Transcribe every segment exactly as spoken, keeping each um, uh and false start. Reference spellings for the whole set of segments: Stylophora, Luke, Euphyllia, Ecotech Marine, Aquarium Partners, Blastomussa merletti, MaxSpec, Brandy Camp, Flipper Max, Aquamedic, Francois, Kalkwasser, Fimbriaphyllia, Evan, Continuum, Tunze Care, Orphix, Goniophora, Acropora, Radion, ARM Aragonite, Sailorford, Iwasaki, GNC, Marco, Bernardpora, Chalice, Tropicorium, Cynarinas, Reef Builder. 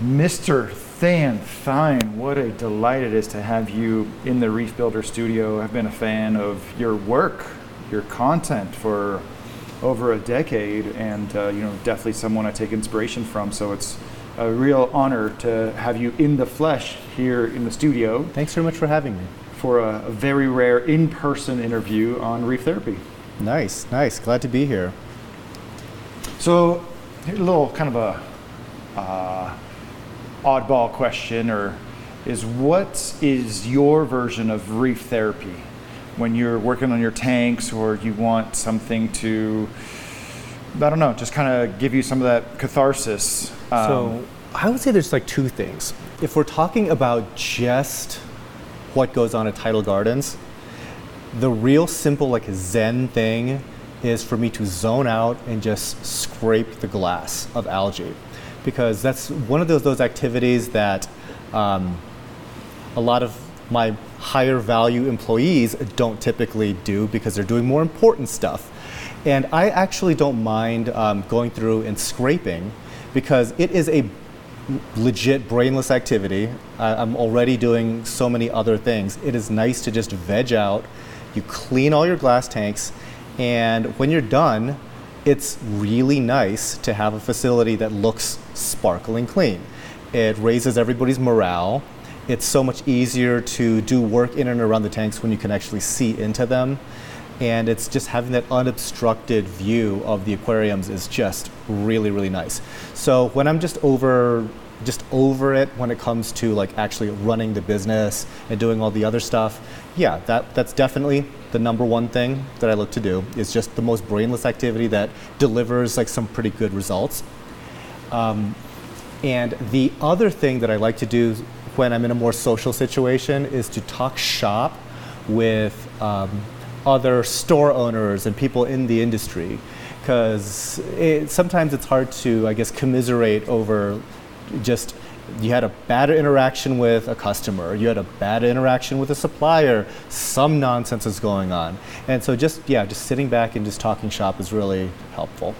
Mister Than Thine, what a delight it is to have you in the Reef Builder studio. I've been a fan of your work, your content for over a decade, and uh, you know, definitely someone I take inspiration from. So it's a real honor to have you in the flesh here in the studio. Thanks very much for having me. For a, a very rare in-person interview on Reef Therapy. Nice, nice. Glad to be here. So, a little kind of a... Uh, oddball question, or is what is your version of reef therapy when you're working on your tanks or you want something to, I don't know, just kind of give you some of that catharsis? Um, so I would say there's like two things. If we're talking about just what goes on at Tidal Gardens, the real simple like Zen thing is for me to zone out and just scrape the glass of algae. Because that's one of those those activities that um, a lot of my higher value employees don't typically do because they're doing more important stuff. And I actually don't mind um, going through and scraping because it is a legit brainless activity. I, I'm already doing so many other things. It is nice to just veg out. You clean all your glass tanks, and when you're done, it's really nice to have a facility that looks sparkling clean. It raises everybody's morale. It's so much easier to do work in and around the tanks when you can actually see into them. And it's just having that unobstructed view of the aquariums is just really, really nice. So when I'm just over, just over it when it comes to like actually running the business and doing all the other stuff, yeah, that, that's definitely the number one thing that I look to do. Is just the most brainless activity that delivers like some pretty good results. Um, and the other thing that I like to do when I'm in a more social situation is to talk shop with um, other store owners and people in the industry. Because it, sometimes it's hard to, I guess, commiserate over just, you had a bad interaction with a customer, you had a bad interaction with a supplier, some nonsense is going on. And so just, yeah, just sitting back and just talking shop is really helpful.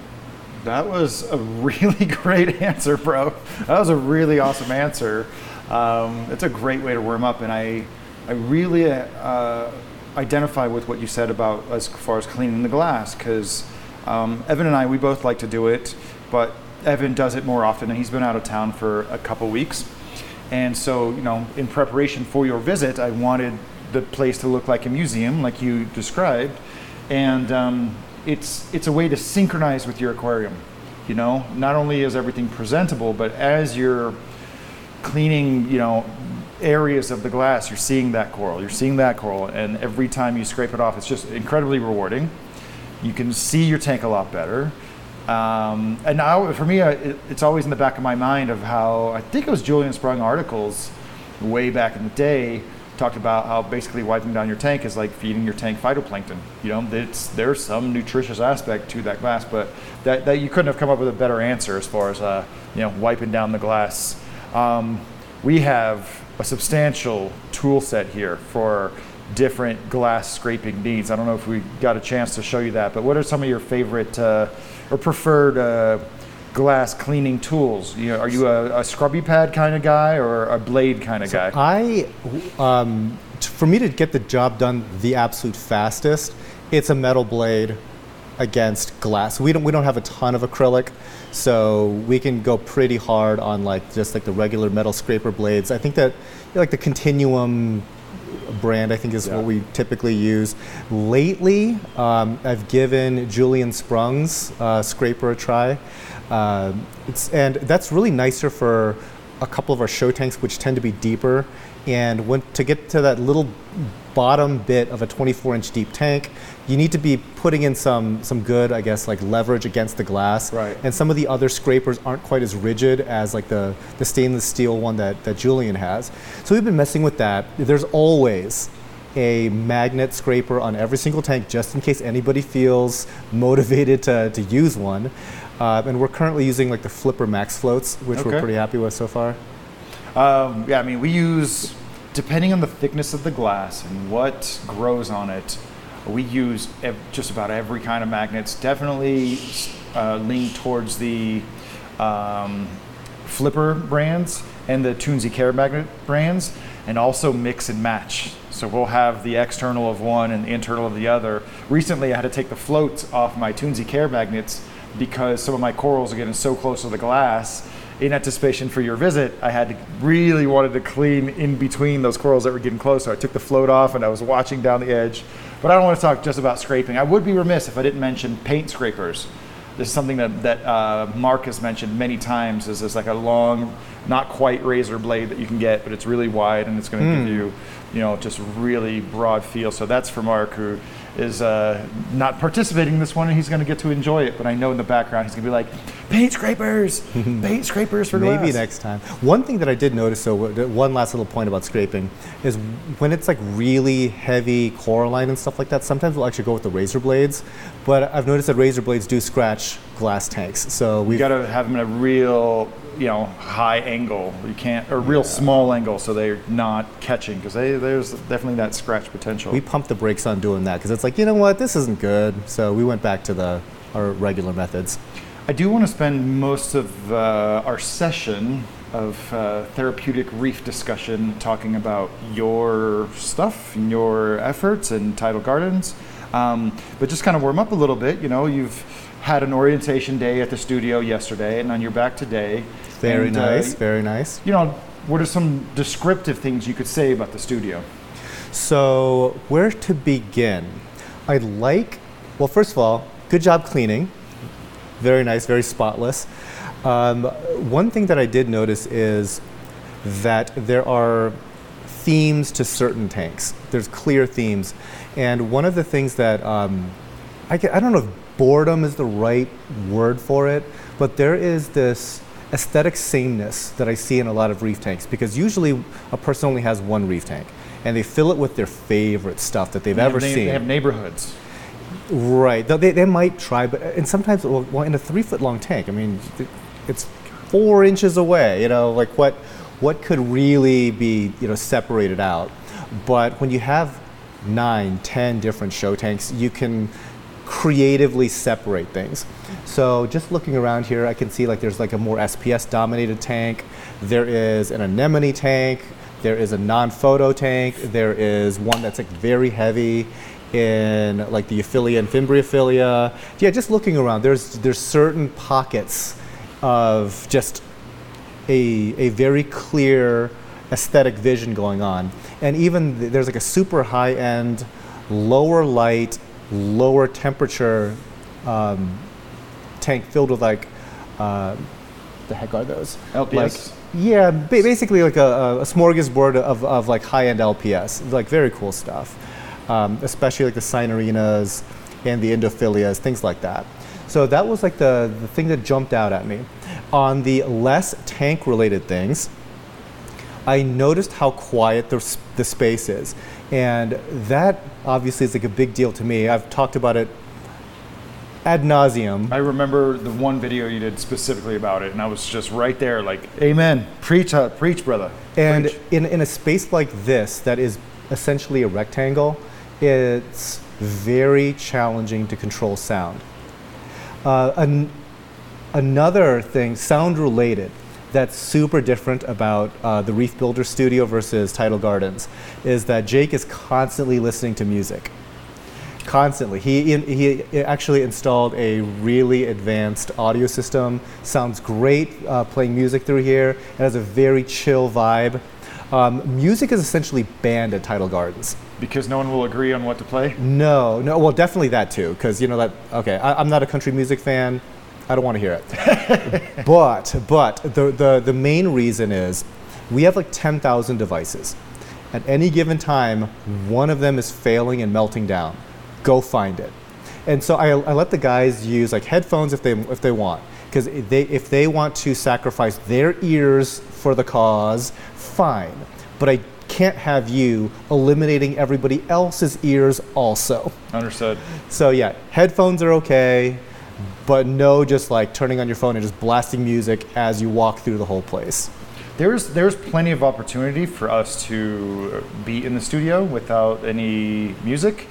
That was a really great answer, bro. That was a really awesome answer. Um, it's a great way to warm up, and I, I really uh, identify with what you said about as far as cleaning the glass, because um, Evan and I, we both like to do it, but Evan does it more often, and he's been out of town for a couple weeks. And so, you know, in preparation for your visit, I wanted the place to look like a museum, like you described. And um, it's it's a way to synchronize with your aquarium. You know, not only is everything presentable, but as you're cleaning, you know, areas of the glass, you're seeing that coral, you're seeing that coral, and every time you scrape it off, it's just incredibly rewarding. You can see your tank a lot better. Um, and now for me, it, it's always in the back of my mind of how, I think it was Julian Sprung articles way back in the day, talked about how basically wiping down your tank is like feeding your tank phytoplankton. You know, it's, there's some nutritious aspect to that glass, but that, that you couldn't have come up with a better answer as far as, uh, you know, wiping down the glass. Um, we have a substantial tool set here for different glass scraping needs. I don't know if we got a chance to show you that, but what are some of your favorite uh, or preferred uh, glass cleaning tools? You know, are you a, a scrubby pad kind of guy or a blade kind of so guy? I, um, t- for me to get the job done the absolute fastest, it's a metal blade against glass. We don't we don't have a ton of acrylic, so we can go pretty hard on like just like the regular metal scraper blades. I think that you know, like the Continuum brand, I think, is yeah. what we typically use. Lately, um, I've given Julian Sprung's uh, scraper a try. Uh, it's, and that's really nicer for a couple of our show tanks, which tend to be deeper. And when, to get to that little bottom bit of a twenty-four inch deep tank, you need to be putting in some some good, I guess, like leverage against the glass. Right. And some of the other scrapers aren't quite as rigid as like the, the stainless steel one that, that Julian has. So we've been messing with that. There's always a magnet scraper on every single tank, just in case anybody feels motivated to, to use one. Uh, and we're currently using like the Flipper Max floats, which okay. we're pretty happy with so far. Um, yeah, I mean, we use, depending on the thickness of the glass and what grows on it, we use ev just about every kind of magnets. Definitely uh, lean towards the um, Flipper brands and the Tunze Care magnet brands, and also mix and match. So we'll have the external of one and the internal of the other. Recently, I had to take the floats off my Tunze Care magnets because some of my corals are getting so close to the glass. In anticipation for your visit, I had to, really wanted to clean in between those corals that were getting close, so I took the float off and I was watching down the edge. But I don't want to talk just about scraping. I would be remiss if I didn't mention paint scrapers. This is something that, that uh, Mark has mentioned many times, is, is like a long, not quite razor blade that you can get, but it's really wide and it's going to mm. give you, you know, just really broad feel. So that's for Mark, who is uh, not participating in this one, and he's going to get to enjoy it. But I know in the background he's going to be like, paint scrapers, paint scrapers for glass. Maybe next time. One thing that I did notice, though, one last little point about scraping, is when it's like really heavy coralline and stuff like that, sometimes we'll actually go with the razor blades. But I've noticed that razor blades do scratch glass tanks. So we've got to have them in a real, you know, high angle. You can't, or real yeah. small angle, so they're not catching, because they, there's definitely that scratch potential. We pumped the brakes on doing that, because it's like, you know what, this isn't good. So we went back to the our regular methods. I do want to spend most of uh, our session of uh, therapeutic reef discussion talking about your stuff and your efforts in Tidal Gardens, um, but just kind of warm up a little bit. You know, you've had an orientation day at the studio yesterday, and on your back today. Very and, nice, uh, very nice. You know, what are some descriptive things you could say about the studio? So, where to begin? I'd like, well, first of all, good job cleaning. Very nice, very spotless. Um, one thing that I did notice is that there are themes to certain tanks. There's clear themes. And one of the things that, um, I, get, I don't know if boredom is the right word for it, but there is this aesthetic sameness that I see in a lot of reef tanks, because usually a person only has one reef tank and they fill it with their favorite stuff that they've they ever have, they, seen. They have neighborhoods. Right, they, they might try, but and sometimes, well, in a three foot long tank, I mean, it's four inches away, you know, like what, what could really be, you know, separated out. But when you have nine, ten different show tanks, you can creatively separate things. So just looking around here, I can see like there's like a more S P S dominated tank, there is an anemone tank, there is a non-photo tank, there is one that's like very heavy in like the Euphyllia and Fimbriaphyllia. Yeah, just looking around, there's there's certain pockets of just a, a very clear aesthetic vision going on. And even th there's like a super high-end, lower light, lower temperature um, tank filled with like, uh, the heck are those? L P S. Like, yeah, ba basically like a, a smorgasbord of, of like high-end L P S, like very cool stuff. Um, especially like the Cynarinas and the Endophylias, things like that. So that was like the, the thing that jumped out at me. On the less tank-related things, I noticed how quiet the, the space is. And that obviously is like a big deal to me. I've talked about it ad nauseum. I remember the one video you did specifically about it, and I was just right there like, amen, preach, uh, preach brother. And preach. In, in a space like this that is essentially a rectangle, it's very challenging to control sound. Uh, an, another thing, sound related, that's super different about uh, the Reef Builder studio versus Tidal Gardens is that Jake is constantly listening to music. Constantly. He, in, he actually installed a really advanced audio system. Sounds great uh, playing music through here. It has a very chill vibe. Um, music is essentially banned at Tidal Gardens. Because no one will agree on what to play? No, no, well definitely that too, because you know that, okay, I, I'm not a country music fan, I don't want to hear it. but but the, the, the main reason is we have like ten thousand devices. At any given time, one of them is failing and melting down. Go find it. And so I, I let the guys use like headphones if they, if they want. Because they, if they want to sacrifice their ears for the cause, fine. But I can't have you eliminating everybody else's ears also. Understood. So yeah, headphones are okay, but no just like turning on your phone and just blasting music as you walk through the whole place. There's, there's plenty of opportunity for us to be in the studio without any music.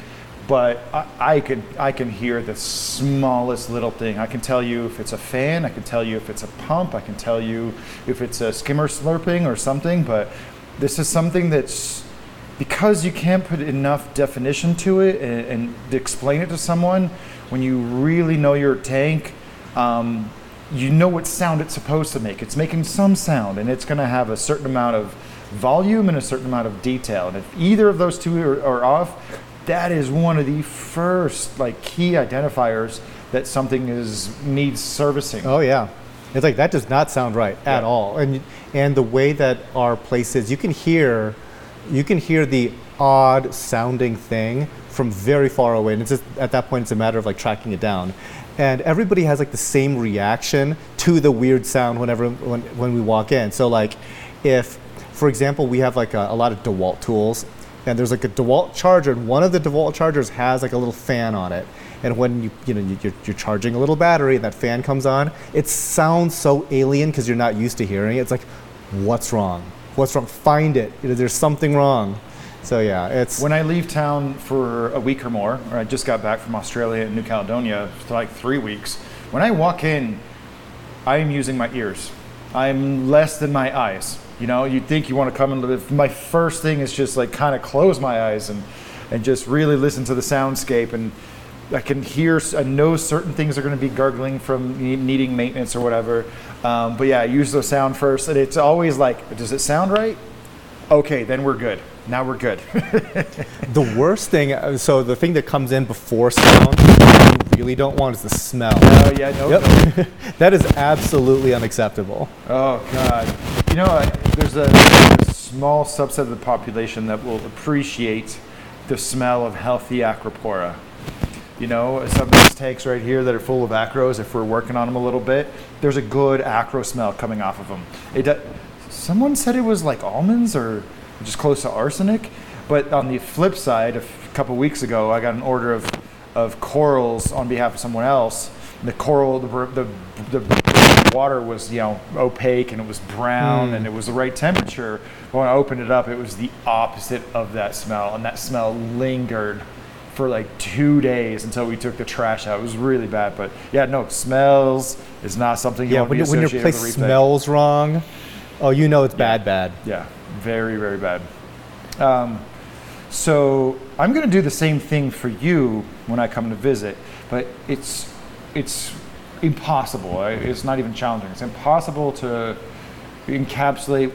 But I, I could, I can hear the smallest little thing. I can tell you if it's a fan, I can tell you if it's a pump, I can tell you if it's a skimmer slurping or something, but this is something that's, because you can't put enough definition to it and, and explain it to someone, when you really know your tank, um, you know what sound it's supposed to make. It's making some sound and it's gonna have a certain amount of volume and a certain amount of detail. And if either of those two are, are off, that is one of the first like key identifiers that something is needs servicing. Oh yeah, it's like that does not sound right yeah. at all. And and the way that our place is, you can hear, you can hear the odd sounding thing from very far away, and it's just, at that point it's a matter of like tracking it down. And everybody has like the same reaction to the weird sound whenever when when we walk in. So like, if for example we have like a, a lot of DeWalt tools. And there's like a DeWalt charger, and one of the DeWalt chargers has like a little fan on it. And when you you know you're, you're charging a little battery, and that fan comes on, it sounds so alien because you're not used to hearing it. It's like, what's wrong? What's wrong? Find it. There's something wrong. So yeah, it's when I leave town for a week or more, or I just got back from Australia and New Caledonia for like three weeks. When I walk in, I am using my ears. I'm less than my eyes. You know, you'd think you want to come and live. My first thing is just like kind of close my eyes and, and just really listen to the soundscape. And I can hear, I know certain things are going to be gurgling from needing maintenance or whatever. Um, but yeah, I use the sound first. And it's always like, does it sound right? Okay, then we're good. Now we're good. The worst thing, so the thing that comes in before sound that you really don't want is the smell. Oh yeah, no. Yep. no. That is absolutely unacceptable. Oh God. You know, I, there's a, a small subset of the population that will appreciate the smell of healthy Acropora. You know, some of these tanks right here that are full of acros, if we're working on them a little bit, there's a good acro smell coming off of them. It does, someone said it was like almonds or just close to arsenic. But on the flip side, a couple weeks ago, I got an order of, of corals on behalf of someone else. The coral, the, the, the water was, you know, opaque and it was brown mm. and it was the right temperature. But when I opened it up, it was the opposite of that smell. And that smell lingered for like two days until we took the trash out. It was really bad. But yeah, no, smells is not something you yeah, want when, to be associated when your place with the reef smells tank. Wrong, oh, you know it's yeah. bad, bad. Yeah. Very, very bad. Um, so I'm going to do the same thing for you when I come to visit, but it's it's impossible. It's not even challenging. It's impossible to encapsulate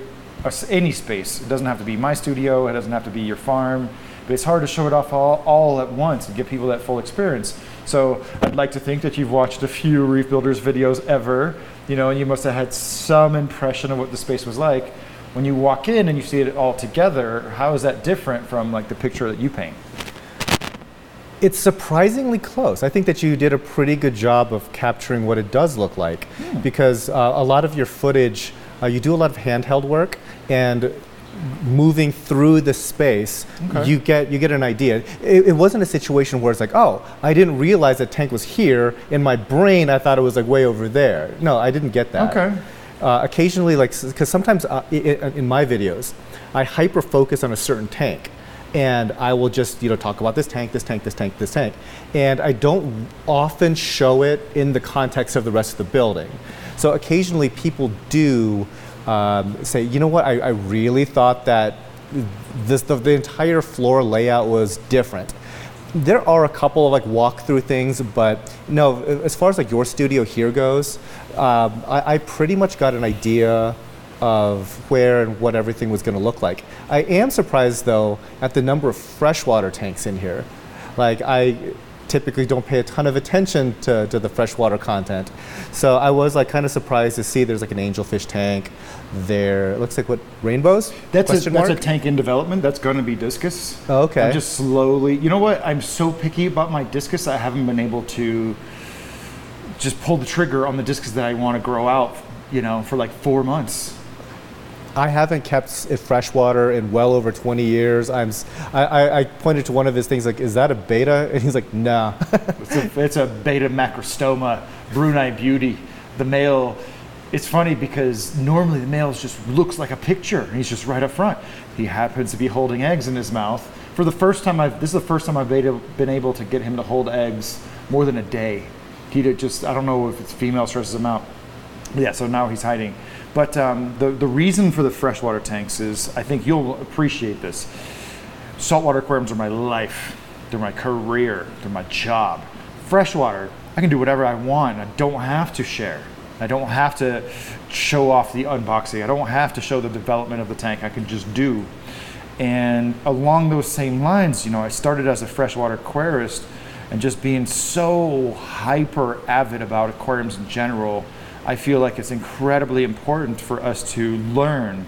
any space. It doesn't have to be my studio. It doesn't have to be your farm. But it's hard to show it off all, all at once and give people that full experience. So I'd like to think that you've watched a few Reef Builders videos ever, you know, and you must have had some impression of what the space was like. When you walk in and you see it all together, how is that different from like the picture that you paint? It's surprisingly close. I think that you did a pretty good job of capturing what it does look like hmm. because uh, a lot of your footage, uh, you do a lot of handheld work and moving through the space, okay. you get you get an idea. It, it wasn't a situation where it's like, oh, I didn't realize that tank was here. In my brain, I thought it was like way over there. No, I didn't get that. Okay. Uh, occasionally, like, because sometimes uh, it, in my videos, I hyper focus on a certain tank, and I will just, you know, talk about this tank, this tank, this tank, this tank, and I don't often show it in the context of the rest of the building. So occasionally, people do um, say, you know what, I, I really thought that this the, the entire floor layout was different. There are a couple of like walkthrough things, but no, as far as like your studio here goes, um, I, I pretty much got an idea of where and what everything was going to look like. I am surprised though at the number of freshwater tanks in here. Like I, typically don't pay a ton of attention to, to the freshwater content. So I was like kind of surprised to see there's like an angelfish tank there. It looks like what, rainbows? That's a, that's a tank in development. That's going to be discus. Oh, okay. I'm just slowly, you know what? I'm so picky about my discus. I haven't been able to just pull the trigger on the discus that I want to grow out, you know, for like four months. I haven't kept it freshwater in well over twenty years. I'm, I, I, I pointed to one of his things like, is that a beta? And he's like, nah. it's, a, it's a beta macrostoma, Brunei beauty. The male, it's funny because normally the male just looks like a picture and he's just right up front. He happens to be holding eggs in his mouth. For the first time, I've, this is the first time I've been able to get him to hold eggs more than a day. He did just, I don't know if it's female stresses him out. Yeah, so now he's hiding. But um, the, the reason for the freshwater tanks is, I think you'll appreciate this. Saltwater aquariums are my life. They're my career. They're my job. Freshwater, I can do whatever I want. I don't have to share. I don't have to show off the unboxing. I don't have to show the development of the tank. I can just do. And along those same lines, you know, I started as a freshwater aquarist and just being so hyper avid about aquariums in general, I feel like it's incredibly important for us to learn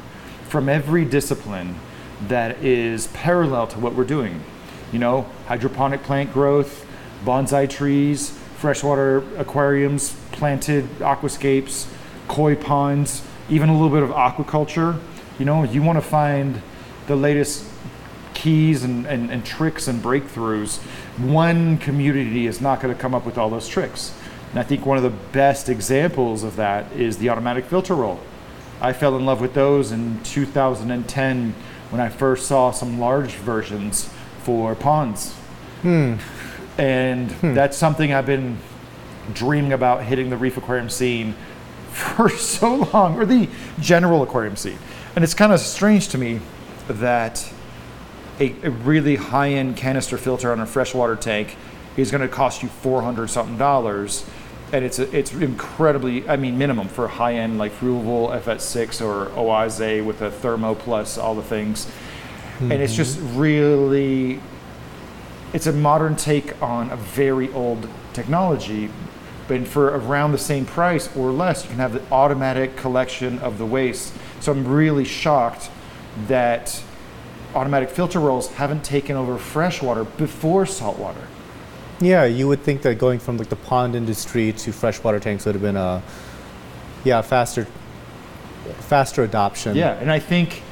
from every discipline that is parallel to what we're doing. You know, hydroponic plant growth, bonsai trees, freshwater aquariums, planted aquascapes, koi ponds, even a little bit of aquaculture. You know, you want to find the latest keys and, and, and tricks and breakthroughs. One community is not going to come up with all those tricks. And I think one of the best examples of that is the automatic filter roll. I fell in love with those in two thousand ten when I first saw some large versions for ponds. Hmm. And hmm. that's something I've been dreaming about hitting the reef aquarium scene for so long, or the general aquarium scene. And it's kind of strange to me that a, a really high-end canister filter on a freshwater tank is gonna cost you four hundred something dollars. And it's it's incredibly, I mean, minimum for high-end like Fruval F S six or Oise with a Thermo Plus, all the things. Mm-hmm. And it's just really, it's a modern take on a very old technology, but for around the same price or less, you can have the automatic collection of the waste. So I'm really shocked that automatic filter rolls haven't taken over freshwater before saltwater. Yeah, you would think that going from like the pond industry to freshwater tanks would have been a, yeah, faster, faster adoption. Yeah, and I think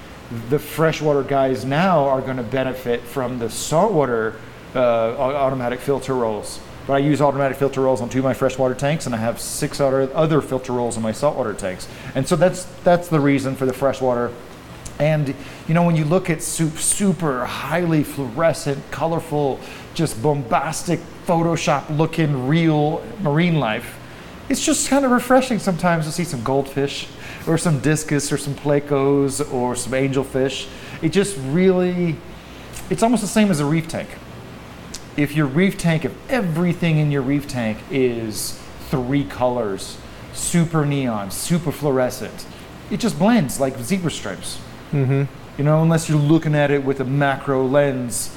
the freshwater guys now are going to benefit from the saltwater uh, automatic filter rolls. But I use automatic filter rolls on two of my freshwater tanks, and I have six other other filter rolls on my saltwater tanks. And so that's that's the reason for the freshwater. And you know, when you look at super, super highly fluorescent, colorful, just bombastic, Photoshop-looking real marine life, it's just kind of refreshing sometimes to see some goldfish or some discus or some plecos or some angelfish. It just really, it's almost the same as a reef tank. If your reef tank, if everything in your reef tank is three colors, super neon, super fluorescent, it just blends like zebra stripes. Mm-hmm. You know, unless you're looking at it with a macro lens.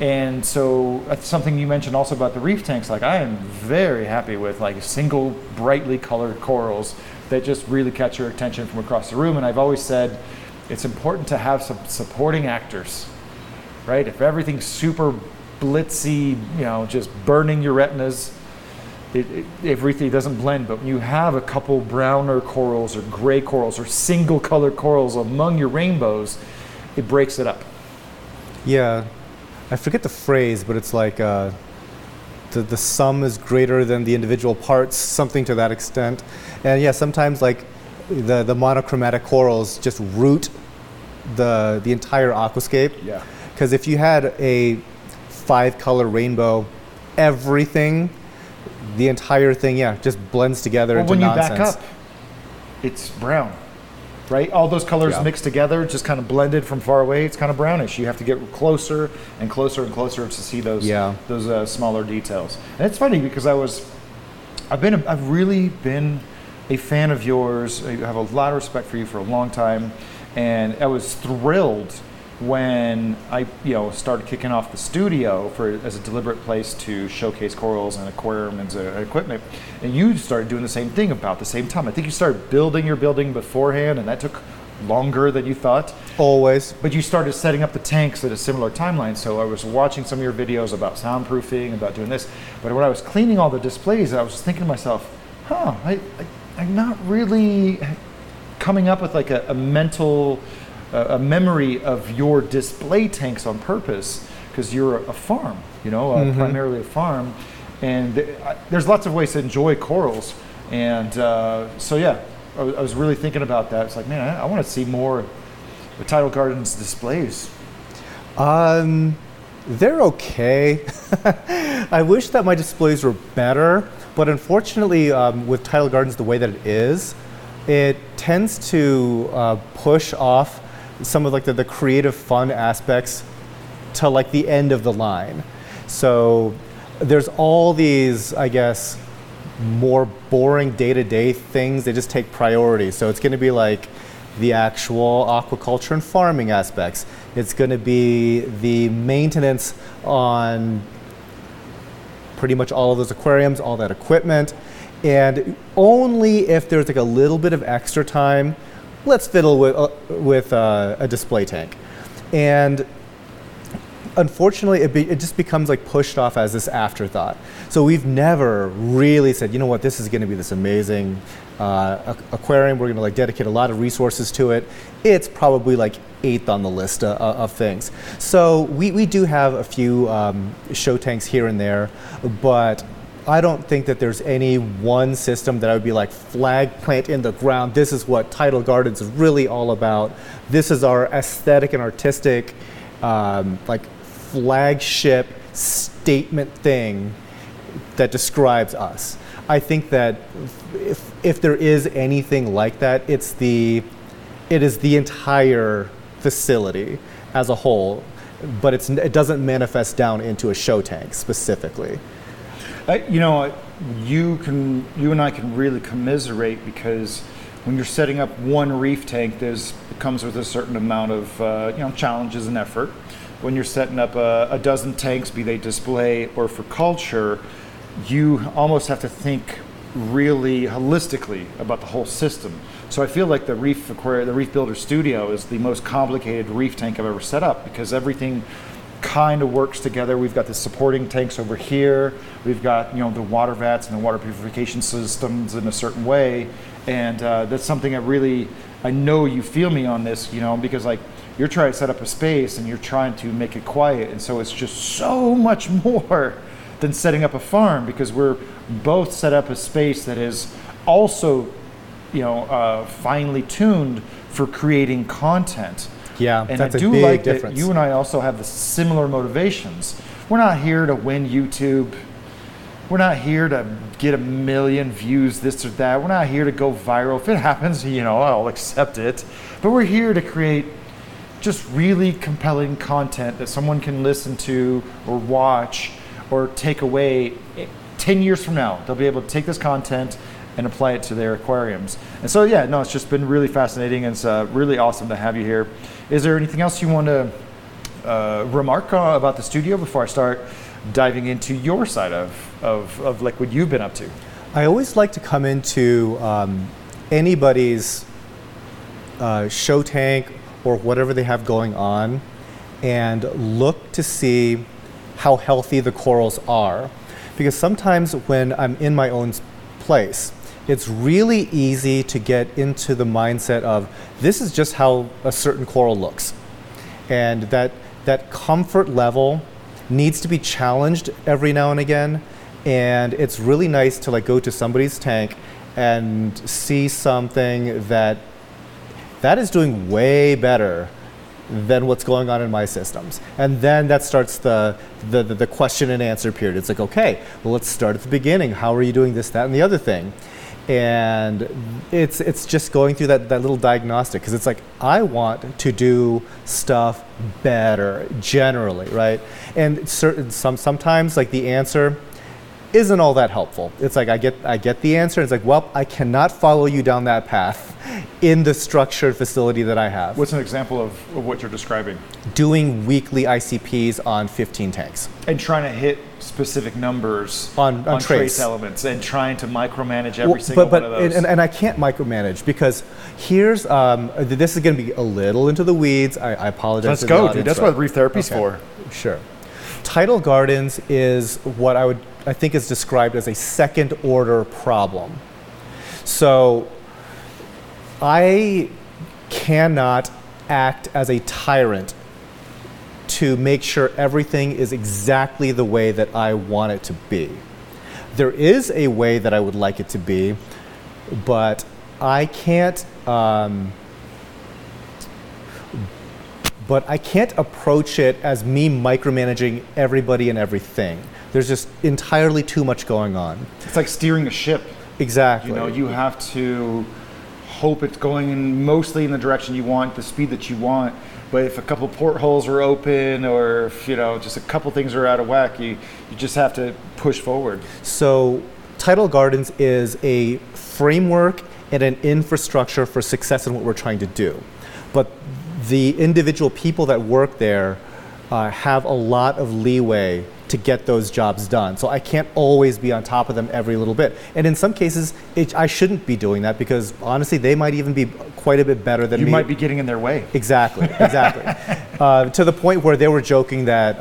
And so that's something you mentioned also about the reef tanks. Like, I am very happy with like single brightly colored corals that just really catch your attention from across the room. And I've always said it's important to have some supporting actors, right? If everything's super blitzy, you know, just burning your retinas, it, it, everything doesn't blend. But when you have a couple browner corals or gray corals or single colored corals among your rainbows, it breaks it up. Yeah. I forget the phrase, but it's like uh, the, the sum is greater than the individual parts, something to that extent. And yeah, sometimes like the, the monochromatic corals just root the, the entire aquascape. Yeah. Because if you had a five color rainbow, everything, the entire thing, yeah, just blends together well, into when nonsense. When you back up, it's brown. Right? All those colors yeah. mixed together, just kind of blended from far away. It's kind of brownish. You have to get closer and closer and closer to see those yeah. those uh, smaller details. And it's funny because I was, I've been, a, I've really been a fan of yours. I have a lot of respect for you for a long time, and I was thrilled when I, you know, started kicking off the studio for as a deliberate place to showcase corals and aquarium and uh, equipment, and you started doing the same thing about the same time. I think you started building your building beforehand, and that took longer than you thought. Always. But you started setting up the tanks at a similar timeline. So I was watching some of your videos about soundproofing, about doing this. But when I was cleaning all the displays, I was thinking to myself, huh, I, I, I'm not really coming up with like a, a mental... a memory of your display tanks on purpose, because you're a farm, you know, uh, mm-hmm. primarily a farm, and th- I, there's lots of ways to enjoy corals, and uh, so yeah, I, I was really thinking about that. It's like, man, I, I want to see more the Tidal Gardens displays. Um, they're okay. I wish that my displays were better, but unfortunately, um, with Tidal Gardens the way that it is, it tends to uh, push off some of like the, the creative fun aspects to like the end of the line. So there's all these, I guess, more boring day-to-day things. They just take priority. So it's going to be like the actual aquaculture and farming aspects. It's going to be the maintenance on pretty much all of those aquariums, all that equipment. And only if there's like a little bit of extra time, let's fiddle with uh, with uh, a display tank. And unfortunately, it, be, it just becomes like pushed off as this afterthought. So we've never really said, you know what, this is going to be this amazing uh, aquarium. We're going to like dedicate a lot of resources to it. It's probably like eighth on the list uh, of things. So we, we do have a few um, show tanks here and there, but I don't think that there's any one system that I would be like, flag plant in the ground. This is what Tidal Gardens is really all about. This is our aesthetic and artistic, um, like flagship statement thing that describes us. I think that if, if there is anything like that, it's the, it is the entire facility as a whole, but it's, it doesn't manifest down into a show tank specifically. I, you know, you can, you and I can really commiserate, because when you're setting up one reef tank, there's, it comes with a certain amount of uh, you know, challenges and effort. When you're setting up a, a dozen tanks, be they display or for culture, you almost have to think really holistically about the whole system. So I feel like the Reef Aquarium, the Reef Builder Studio is the most complicated reef tank I've ever set up, because everything kind of works together. We've got the supporting tanks over here. We've got, you know, the water vats and the water purification systems in a certain way, and uh, that's something I really, I know you feel me on this, you know, because like you're trying to set up a space and you're trying to make it quiet, and so it's just so much more than setting up a farm, because we're both set up a space that is also, you know, uh, finely tuned for creating content. Yeah, and that's I do a big like difference. That you and I also have the similar motivations. We're not here to win YouTube. We're not here to get a million views, this or that. We're not here to go viral. If it happens, you know, I'll accept it. But we're here to create just really compelling content that someone can listen to or watch or take away. ten years from now, they'll be able to take this content and apply it to their aquariums. And so, yeah, no, it's just been really fascinating, and it's uh, really awesome to have you here. Is there anything else you want to uh, remark on about the studio before I start diving into your side of, of, of like what you've been up to? I always like to come into um, anybody's uh, show tank or whatever they have going on and look to see how healthy the corals are. Because sometimes when I'm in my own place, it's really easy to get into the mindset of, this is just how a certain coral looks. And that that comfort level needs to be challenged every now and again. And it's really nice to like go to somebody's tank and see something that that is doing way better than what's going on in my systems. And then that starts the, the, the question and answer period. It's like, okay, well, let's start at the beginning. How are you doing this, that, and the other thing? And it's it's just going through that, that little diagnostic, because it's like, I want to do stuff better generally, right? And certain, some sometimes like the answer isn't all that helpful. It's like, I get, I get the answer. It's like, well, I cannot follow you down that path in the structured facility that I have. What's an example of, of what you're describing? Doing weekly I C Ps on fifteen tanks. And trying to hit specific numbers on, on, on trace. trace elements and trying to micromanage every well, single but, but one of those. And, and I can't micromanage because here's, um, this is going to be a little into the weeds. I, I apologize. Let's to go, the dude. That's what Reef Therapy's okay. for. Sure. Tidal Gardens is what I would, I think is described as a second order problem. So I cannot act as a tyrant to make sure everything is exactly the way that I want it to be. There is a way that I would like it to be, but I can't, um, but I can't approach it as me micromanaging everybody and everything. There's just entirely too much going on. It's like steering a ship. Exactly. You know, you have to hope it's going in mostly in the direction you want, the speed that you want. But if a couple portholes are open, or if, you know, just a couple things are out of whack, you, you just have to push forward. So Tidal Gardens is a framework and an infrastructure for success in what we're trying to do. But the individual people that work there uh, have a lot of leeway to get those jobs done. So I can't always be on top of them every little bit. And in some cases, it, I shouldn't be doing that because honestly, they might even be quite a bit better than you me. You might be getting in their way. Exactly, exactly. uh, to the point where they were joking that,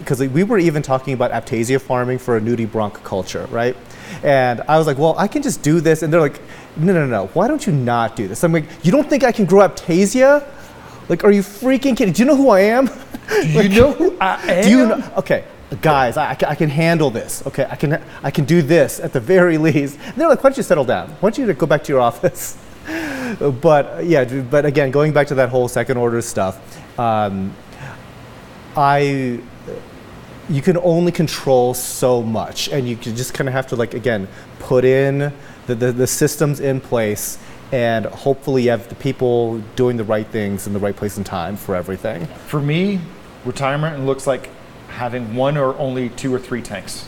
because um, we were even talking about Aiptasia farming for a nudibranch culture, right? And I was like, well, I can just do this. And they're like, no, no, no, why don't you not do this? I'm like, you don't think I can grow Aiptasia? Like, are you freaking kidding? Do you know who I am? Do you like, know who I am? Do you know? Okay. Guys, I, I can handle this. Okay, I can I can do this at the very least. And they're like, why don't you settle down? Why don't you go back to your office? But yeah, but again, going back to that whole second order stuff, um, I you can only control so much, and you can just kind of have to like again put in the, the the systems in place, and hopefully you have the people doing the right things in the right place and time for everything. For me, retirement looks like having one or only two or three tanks,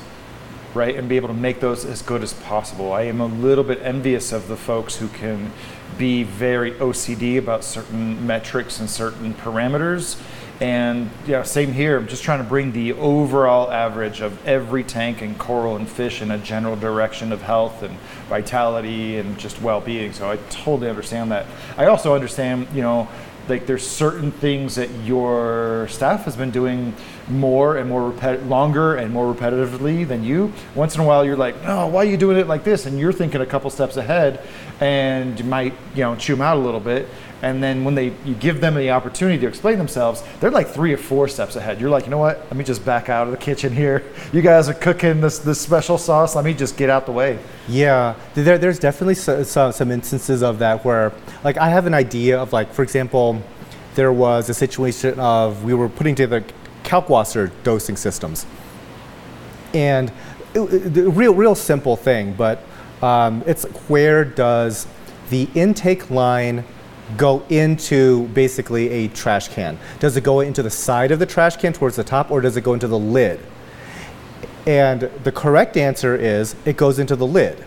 right? And be able to make those as good as possible. I am a little bit envious of the folks who can be very O C D about certain metrics and certain parameters. And yeah, same here, I'm just trying to bring the overall average of every tank and coral and fish in a general direction of health and vitality and just well-being. So I totally understand that. I also understand, you know, like there's certain things that your staff has been doing more and more repeti- longer and more repetitively than you. Once in a while you're like, oh, why are you doing it like this? And you're thinking a couple steps ahead and you might, you know, chew them out a little bit. And then when they, you give them the opportunity to explain themselves, they're like three or four steps ahead. You're like, you know what? Let me just back out of the kitchen here. You guys are cooking this this special sauce. Let me just get out the way. Yeah, there, there's definitely so, so, some instances of that where, like, I have an idea of, like, for example, there was a situation of we were putting together kalkwasser dosing systems, and it, it, real, real simple thing, but um, it's like, where does the intake line go into basically a trash can? Does it go into the side of the trash can towards the top, or does it go into the lid? And the correct answer is it goes into the lid,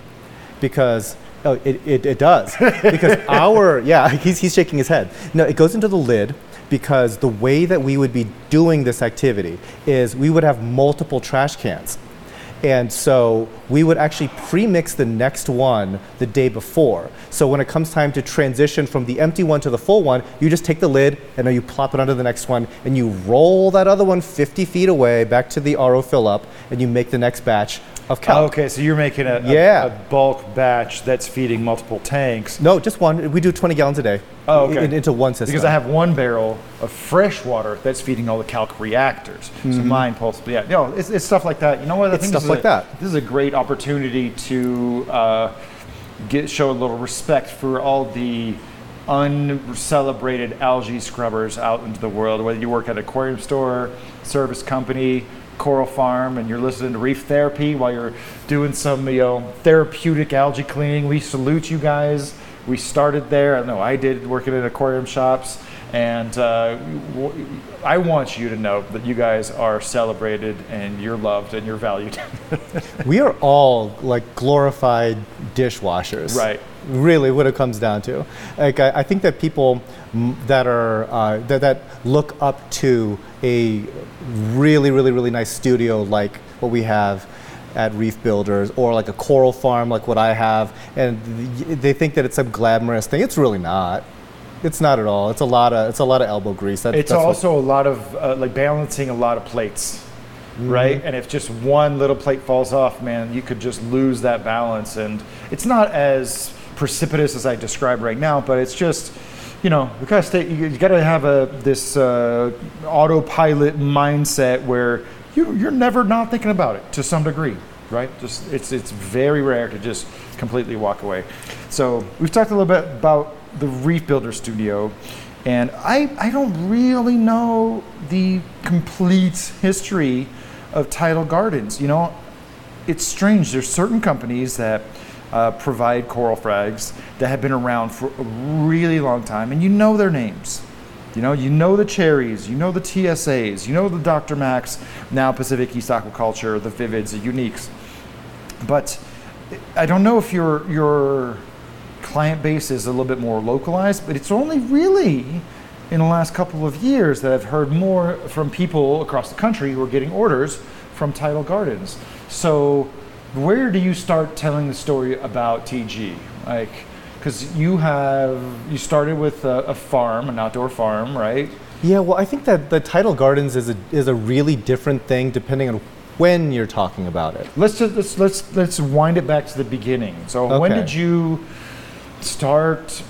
because oh, it, it, it does. Because our, yeah, he's, he's shaking his head. No, it goes into the lid because the way that we would be doing this activity is we would have multiple trash cans. And so we would actually pre-mix the next one the day before. So when it comes time to transition from the empty one to the full one, you just take the lid and then you plop it onto the next one and you roll that other one fifty feet away back to the R O fill up and you make the next batch of kelp. Okay, so you're making a, yeah. a, a bulk batch that's feeding multiple tanks. No, just one. We do twenty gallons a day. Oh, okay. In, into one system. Because I have one barrel of fresh water that's feeding all the calc reactors. Mm-hmm. So mine pulls, yeah, you know, it's, it's stuff like that. You know what? I it's think stuff like a, that. This is a great opportunity to uh, get show a little respect for all the uncelebrated algae scrubbers out into the world, whether you work at an aquarium store, service company, coral farm, and you're listening to Reef Therapy while you're doing some, you know, therapeutic algae cleaning. We salute you guys. we started there. I know I did, working at aquarium shops, and uh, w- I want you to know that you guys are celebrated and you're loved and you're valued. We are all like glorified dishwashers. Right. Really what it comes down to. Like I, I think that people that are uh, that, that look up to a really, really, really nice studio like what we have at Reef Builders, or like a coral farm like what I have, and th- they think that it's some glamorous thing. It's really not. It's not at all. It's a lot of it's a lot of elbow grease. That, it's that's also what, a lot of uh, like balancing a lot of plates, mm-hmm. right? And if just one little plate falls off, man, you could just lose that balance. And it's not as precipitous as I describe right now, but it's just, you know, you gotta stay. You, you gotta have a this uh, autopilot mindset where you you're never not thinking about it to some degree, right? Just it's it's very rare to just completely walk away. So we've talked a little bit about the Reef Builder Studio, and I, I don't really know the complete history of Tidal Gardens. You know, it's strange. There's certain companies that uh, provide coral frags that have been around for a really long time, and you know their names. You know, you know the Cherries, you know the T S As, you know the Doctor Max, now Pacific East Aquaculture, the Vivids, the Uniques. But I don't know if your your client base is a little bit more localized, but it's only really in the last couple of years that I've heard more from people across the country who are getting orders from Tidal Gardens. So where do you start telling the story about T G? Like, because you have, you started with a, a farm, an outdoor farm, right? Yeah, well, I think that the Tidal Gardens is a is a really different thing depending on when you're talking about it. Let's just, let's let's let's wind it back to the beginning. So okay. When did you start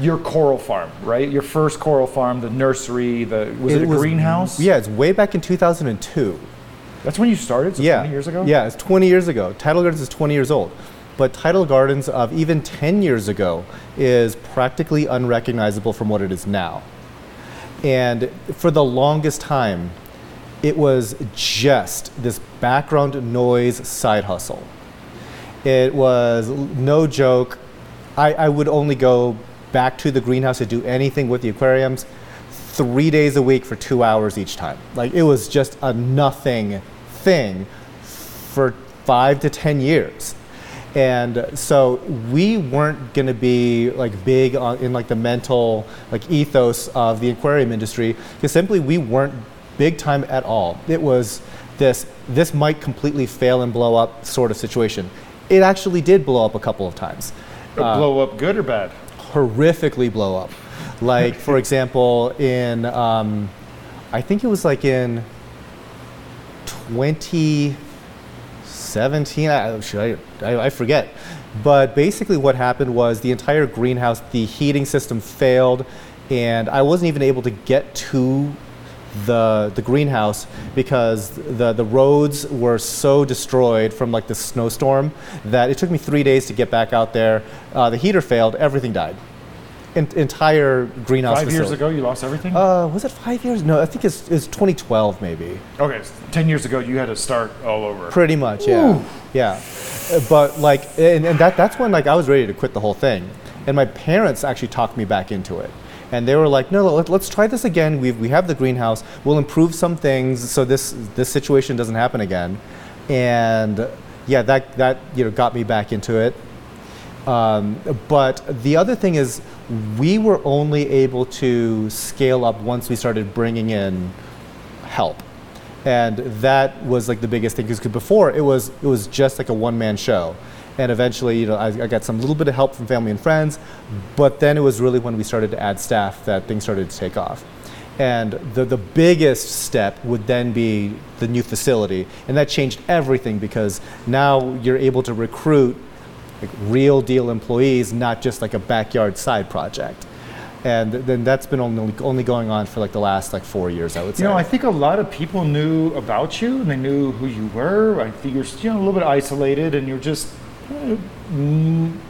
your coral farm, right? Your first coral farm, the nursery, the was it, it a was, greenhouse? Yeah, it's way back in two thousand two. That's when you started? So yeah. twenty years ago? Yeah, it's twenty years ago. Tidal Gardens is twenty years old. But Tidal Gardens of even ten years ago is practically unrecognizable from what it is now. And for the longest time, it was just this background noise side hustle. It was no joke. I, I would only go back to the greenhouse to do anything with the aquariums three days a week for two hours each time. Like, it was just a nothing thing for five to ten years. And so we weren't going to be like big on, in like the mental like ethos of the aquarium industry, because simply we weren't big time at all. It was this this might completely fail and blow up sort of situation. It actually did blow up a couple of times. Uh, blow up good or bad? Horrifically blow up. Like, for example, in um, I think it was like in twenty. seventeen, I, should I, I, I forget. But basically what happened was the entire greenhouse, the heating system failed, and I wasn't even able to get to the the greenhouse because the, the roads were so destroyed from like the snowstorm that it took me three days to get back out there. Uh, the heater failed, everything died. En- entire greenhouse Five facility. Years ago, you lost everything? Uh, was it five years? No, I think it's, it's twenty twelve maybe. Okay, so ten years ago, you had to start all over. Pretty much, yeah. Ooh. Yeah, but like, and, and that that's when like I was ready to quit the whole thing. And my parents actually talked me back into it. And they were like, no, let, let's try this again. We we have the greenhouse. We'll improve some things so this this situation doesn't happen again. And yeah, that that you know got me back into it. Um, but the other thing is, we were only able to scale up once we started bringing in help, and that was like the biggest thing, because before it was it was just like a one-man show, and eventually you know I, I got some little bit of help from family and friends, but then it was really when we started to add staff that things started to take off. And the the biggest step would then be the new facility, and that changed everything, because now you're able to recruit like real deal employees, not just like a backyard side project. And then that's been only only going on for like the last like four years, I would say. You know, I think a lot of people knew about you and they knew who you were. I think you're still a little bit isolated, and you're just uh, m-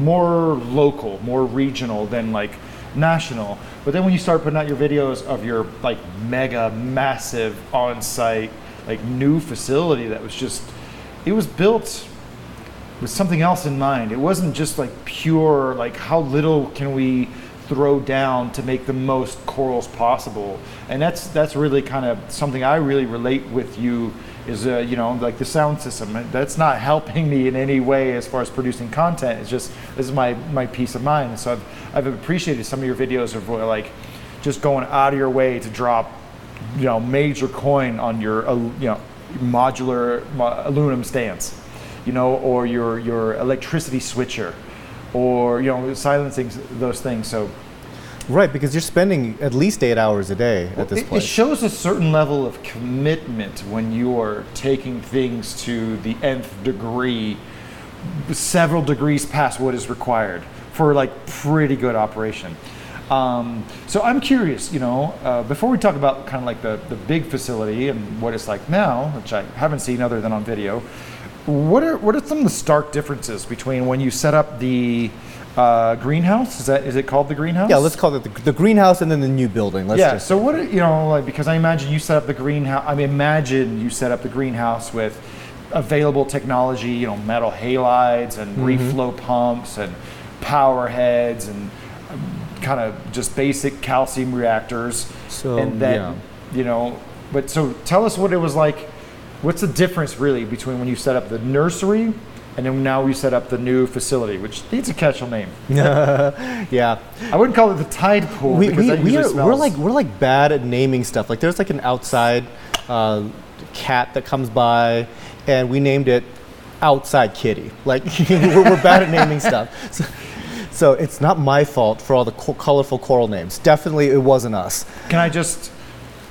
more local, more regional than like national. But then when you start putting out your videos of your like mega massive on-site like new facility that was just, it was built with something else in mind. It wasn't just like pure, like how little can we throw down to make the most corals possible. And that's that's really kind of something I really relate with you is, uh, you know, like the sound system. That's not helping me in any way as far as producing content. It's just, this is my, my peace of mind. So I've, I've appreciated some of your videos of like just going out of your way to drop, you know, major coin on your, uh, you know, modular aluminum stands, you know, or your, your electricity switcher, or, you know, silencing those things. So, right, because you're spending at least eight hours a day well, at this it, place. It shows a certain level of commitment when you are taking things to the nth degree, several degrees past what is required for like pretty good operation. Um, so I'm curious, you know, uh, before we talk about kind of like the, the big facility and what it's like now, which I haven't seen other than on video, What are what are some of the stark differences between when you set up the uh, greenhouse? Is that is it called the greenhouse? Yeah, let's call it the, the greenhouse and then the new building. Let's yeah. Just so what are, you know, like because I imagine you set up the greenhouse. I mean, imagine you set up the greenhouse with available technology. You know, metal halides and mm-hmm. reflow pumps and power heads and kind of just basic calcium reactors. So and then yeah. you know, but so tell us what it was like. What's the difference really between when you set up the nursery and then now we set up the new facility, which needs a catch-all name? Yeah, I wouldn't call it the tide pool we, because we, that we usually are, smells. We're like we're like bad at naming stuff. Like there's like an outside uh, cat that comes by, and we named it Outside Kitty. Like we're, we're bad at naming stuff. So, so it's not my fault for all the co- colorful coral names. Definitely, it wasn't us. Can I just?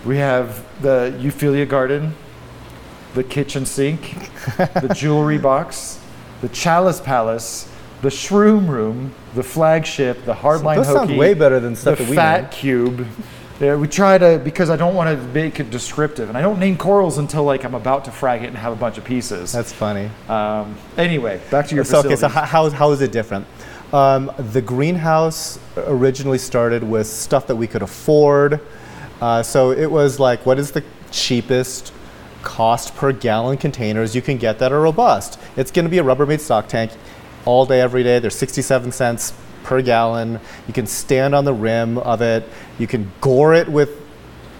We have the Euphyllia garden, the kitchen sink, the jewelry box, the chalice palace, the shroom room, the flagship, the hardline so those hokey, sound way better than stuff the that we fat know. Cube. Yeah, we try to, because I don't want to make it descriptive, and I don't name corals until like I'm about to frag it and have a bunch of pieces. That's funny. Um, anyway, back to your so, facilities. Okay, so how, how is it different? Um, the greenhouse originally started with stuff that we could afford. Uh, so it was like, what is the cheapest cost per gallon containers you can get that are robust? It's going to be a Rubbermaid stock tank all day, every day. They're sixty-seven cents per gallon. You can stand on the rim of it. You can gore it with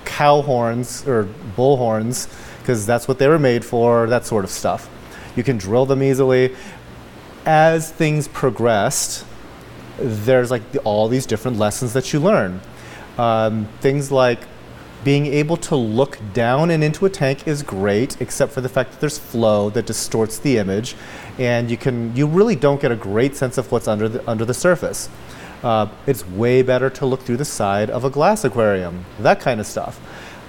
cow horns or bull horns because that's what they were made for, that sort of stuff. You can drill them easily. As things progressed, there's like all these different lessons that you learn. Um, things like being able to look down and into a tank is great, except for the fact that there's flow that distorts the image, and you can you really don't get a great sense of what's under the, under the surface. Uh, it's way better to look through the side of a glass aquarium, that kind of stuff.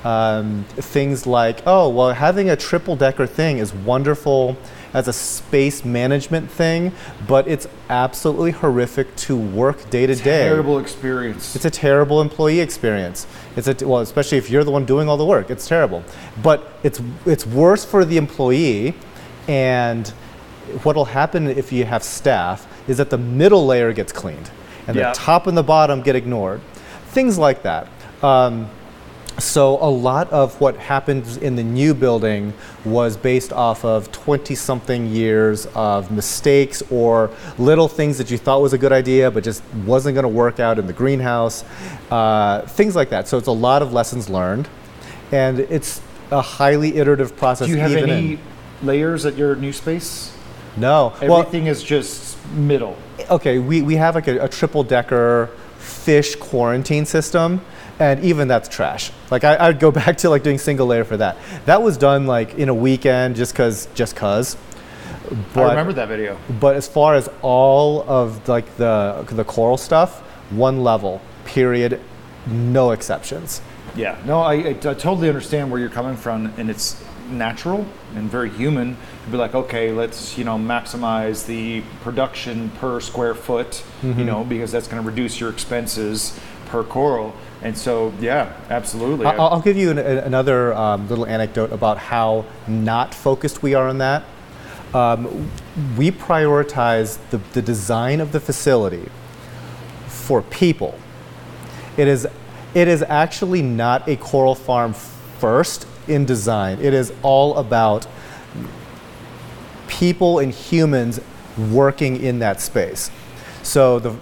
Um, things like, oh, well, having a triple-decker thing is wonderful as a space management thing, but it's absolutely horrific to work day to day. Terrible experience. It's a terrible employee experience. It's a t- well, especially if you're the one doing all the work, it's terrible. But it's it's worse for the employee, and what'll happen if you have staff is that the middle layer gets cleaned, and yep. the top and the bottom get ignored. Things like that. Um, So a lot of what happens in the new building was based off of twenty-something years of mistakes or little things that you thought was a good idea but just wasn't going to work out in the greenhouse, uh, things like that. So it's a lot of lessons learned, and it's a highly iterative process. Do you have even any in layers at your new space? No. Everything well, is just middle. Okay, we, we have like a, a triple-decker fish quarantine system. And even that's trash. Like I, I would go back to like doing single layer for that. That was done like in a weekend just cause, just cause. But, I remember that video. But as far as all of like the the coral stuff, one level, period, no exceptions. Yeah, no, I, I, I totally understand where you're coming from, and it's natural and very human to be like, okay, let's, you know, maximize the production per square foot, mm-hmm. you know, because that's gonna reduce your expenses per coral. And so, yeah, absolutely. I'll, I'll give you an, a, another um, little anecdote about how not focused we are on that. Um, we prioritize the, the design of the facility for people. It is, it is actually not a coral farm first in design. It is all about people and humans working in that space. So the,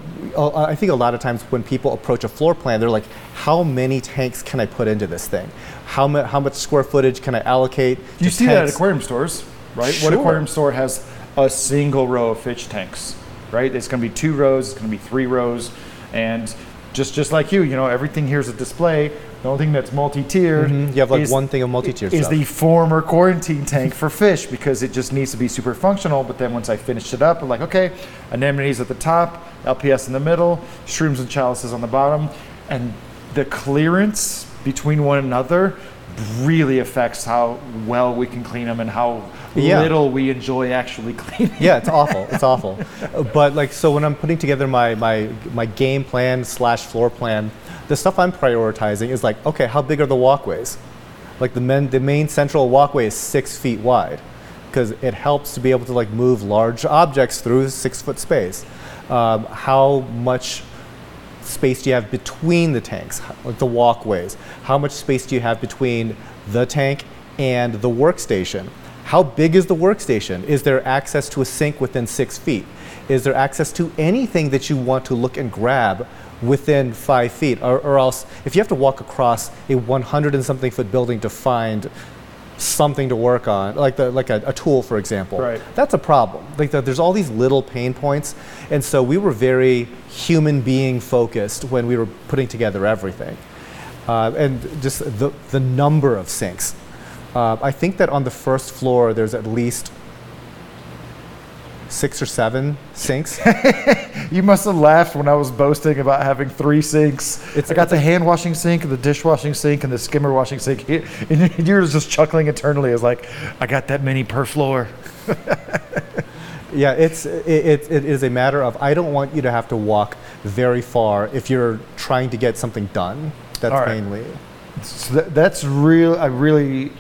I think a lot of times when people approach a floor plan, they're like, how many tanks can I put into this thing? How, mu how much square footage can I allocate? You see tanks? That at aquarium stores, right? Sure. What aquarium store has a single row of fish tanks, right? It's going to be two rows, it's going to be three rows. And just, just like you, you know, everything here's a display. The only thing that's multi-tiered mm-hmm. you have like is, one thing of multi-tiered is stuff. The former quarantine tank for fish, because it just needs to be super functional. But then once I finished it up, I'm like, okay, anemones at the top, L P S in the middle, shrooms and chalices on the bottom, and the clearance between one another really affects how well we can clean them and how yeah. little we enjoy actually cleaning. Yeah, it's awful. It's awful. But like, so when I'm putting together my my my game plan slash floor plan, the stuff I'm prioritizing is like, okay, how big are the walkways? Like the, men, the main central walkway is six feet wide, because it helps to be able to like move large objects through six foot space. Um, how much space do you have between the tanks, like the walkways? How much space do you have between the tank and the workstation? How big is the workstation? Is there access to a sink within six feet? Is there access to anything that you want to look and grab within five feet, or, or else if you have to walk across a one hundred and something foot building to find something to work on, like the, like a, a tool, for example, right. That's a problem. Like the, there's all these little pain points, and so we were very human being focused when we were putting together everything, uh, and just the the number of sinks. Uh, I think that on the first floor there's at least six or seven sinks. You must have laughed when I was boasting about having three sinks. It's, I got the hand washing sink, and the dishwashing sink, and the skimmer washing sink. And you're just chuckling internally. It's like, I got that many per floor. Yeah, it's it, it, it is a matter of, I don't want you to have to walk very far if you're trying to get something done. That's right. Mainly. So that, that's real. I really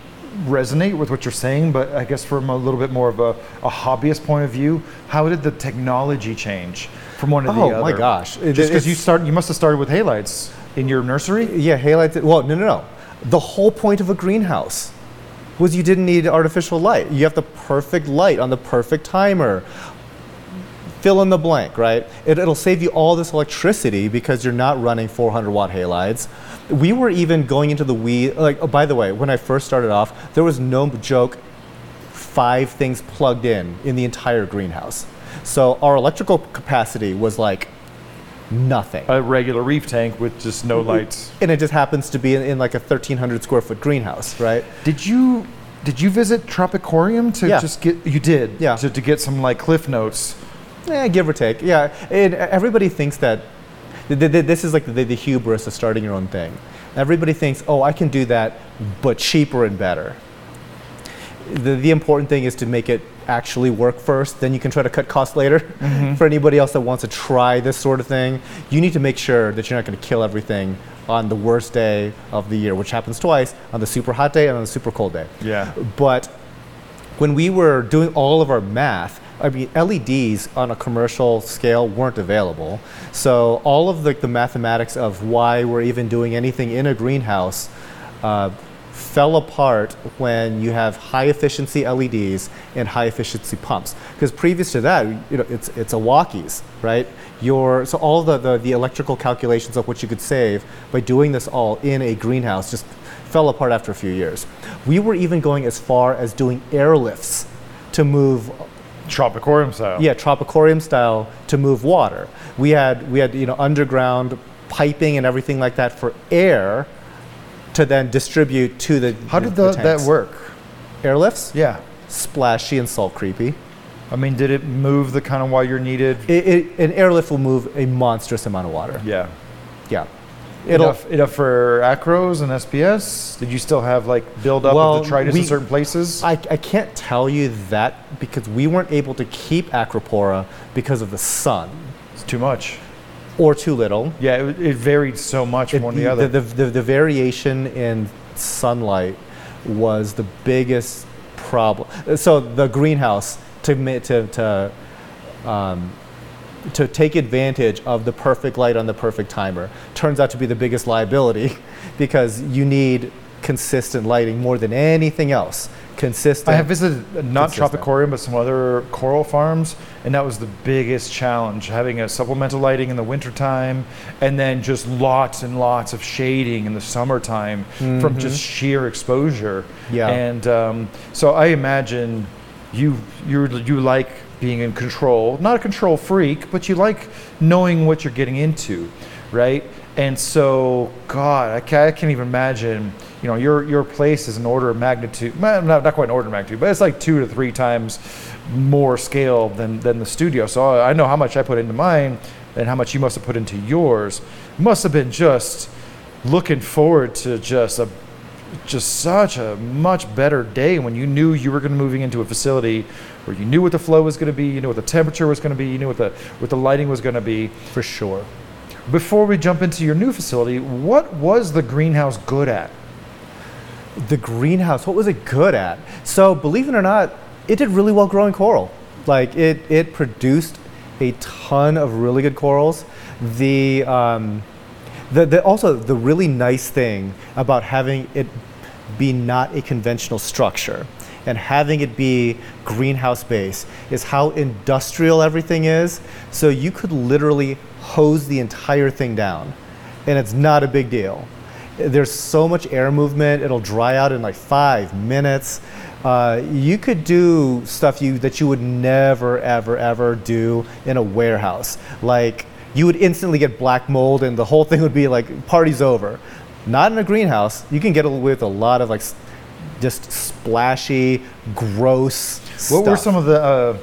resonate with what you're saying, but I guess from a little bit more of a, a hobbyist point of view, how did the technology change from one to oh, the other? Oh my gosh. Just because you start, you must have started with halides in your nursery? Yeah, halides, well, no, no, no. The whole point of a greenhouse was you didn't need artificial light. You have the perfect light on the perfect timer. Fill in the blank, right? It, it'll save you all this electricity because you're not running four hundred watt halides. We were even going into the weeds. Like, oh, by the way, when I first started off, there was no joke five things plugged in in the entire greenhouse. So our electrical capacity was like nothing. A regular reef tank with just no lights. And it just happens to be in, in like a thirteen hundred square foot greenhouse, right? Did you did you visit Tropicorium to yeah. just get? You did. Yeah. To, to get some like cliff notes. Eh, give or take, yeah. It, everybody thinks that, th th this is like the, the hubris of starting your own thing. Everybody thinks, oh, I can do that, but cheaper and better. The, the important thing is to make it actually work first, then you can try to cut costs later. Mm-hmm. For anybody else that wants to try this sort of thing, you need to make sure that you're not gonna kill everything on the worst day of the year, which happens twice, on the super hot day and on the super cold day. Yeah. But when we were doing all of our math, I mean, L E Ds on a commercial scale weren't available. So all of the, the mathematics of why we're even doing anything in a greenhouse uh, fell apart when you have high efficiency L E Ds and high efficiency pumps. Because previous to that, you know, it's, it's a walkies, right? Your, so all the, the, the electrical calculations of what you could save by doing this all in a greenhouse just fell apart after a few years. We were even going as far as doing airlifts to move Tropicorium style. Yeah, Tropicorium style to move water. We had we had you know underground piping and everything like that for air to then distribute to the. How did the, the that work? Airlifts? Yeah. Splashy and salt creepy. I mean, did it move the kind of water needed? It, it, an airlift will move a monstrous amount of water. Yeah. Yeah. It'll enough, enough for acros and S P S? Did you still have like build up well, of detritus we, in certain places? I, I can't tell you that because we weren't able to keep Acropora because of the sun. It's too much. Or too little. Yeah, it, it varied so much from it, one to the other. The, the, the, the variation in sunlight was the biggest problem. So the greenhouse, to, to, to um, to take advantage of the perfect light on the perfect timer turns out to be the biggest liability because you need consistent lighting more than anything else consistent. I have visited not consistent. Tropicorium, but some other coral farms, and that was the biggest challenge, having a supplemental lighting in the wintertime, and then just lots and lots of shading in the summertime mm-hmm. from just sheer exposure. Yeah. And um, so I imagine you you you like being in control, not a control freak, but you like knowing what you're getting into, right? And so, God, I can't, I can't even imagine, you know, your your place is an order of magnitude, not, not quite an order of magnitude, but it's like two to three times more scale than, than the studio. So I know how much I put into mine and how much you must have put into yours. Must have been just looking forward to just a just such a much better day when you knew you were going to be moving into a facility where you knew what the flow was going to be, you knew what the temperature was going to be, you knew what the what the lighting was going to be. For sure. Before we jump into your new facility, what was the greenhouse good at? The greenhouse, what was it good at? So believe it or not, it did really well growing coral. Like it, it produced a ton of really good corals. The, um, the, the also the really nice thing about having it be not a conventional structure and having it be greenhouse based is how industrial everything is. So you could literally hose the entire thing down and it's not a big deal. There's so much air movement, it'll dry out in like five minutes. Uh, you could do stuff you that you would never ever ever do in a warehouse. Like you would instantly get black mold and the whole thing would be like party's over. Not in a greenhouse. You can get away with a lot of like just splashy gross what stuff. Were some of the uh,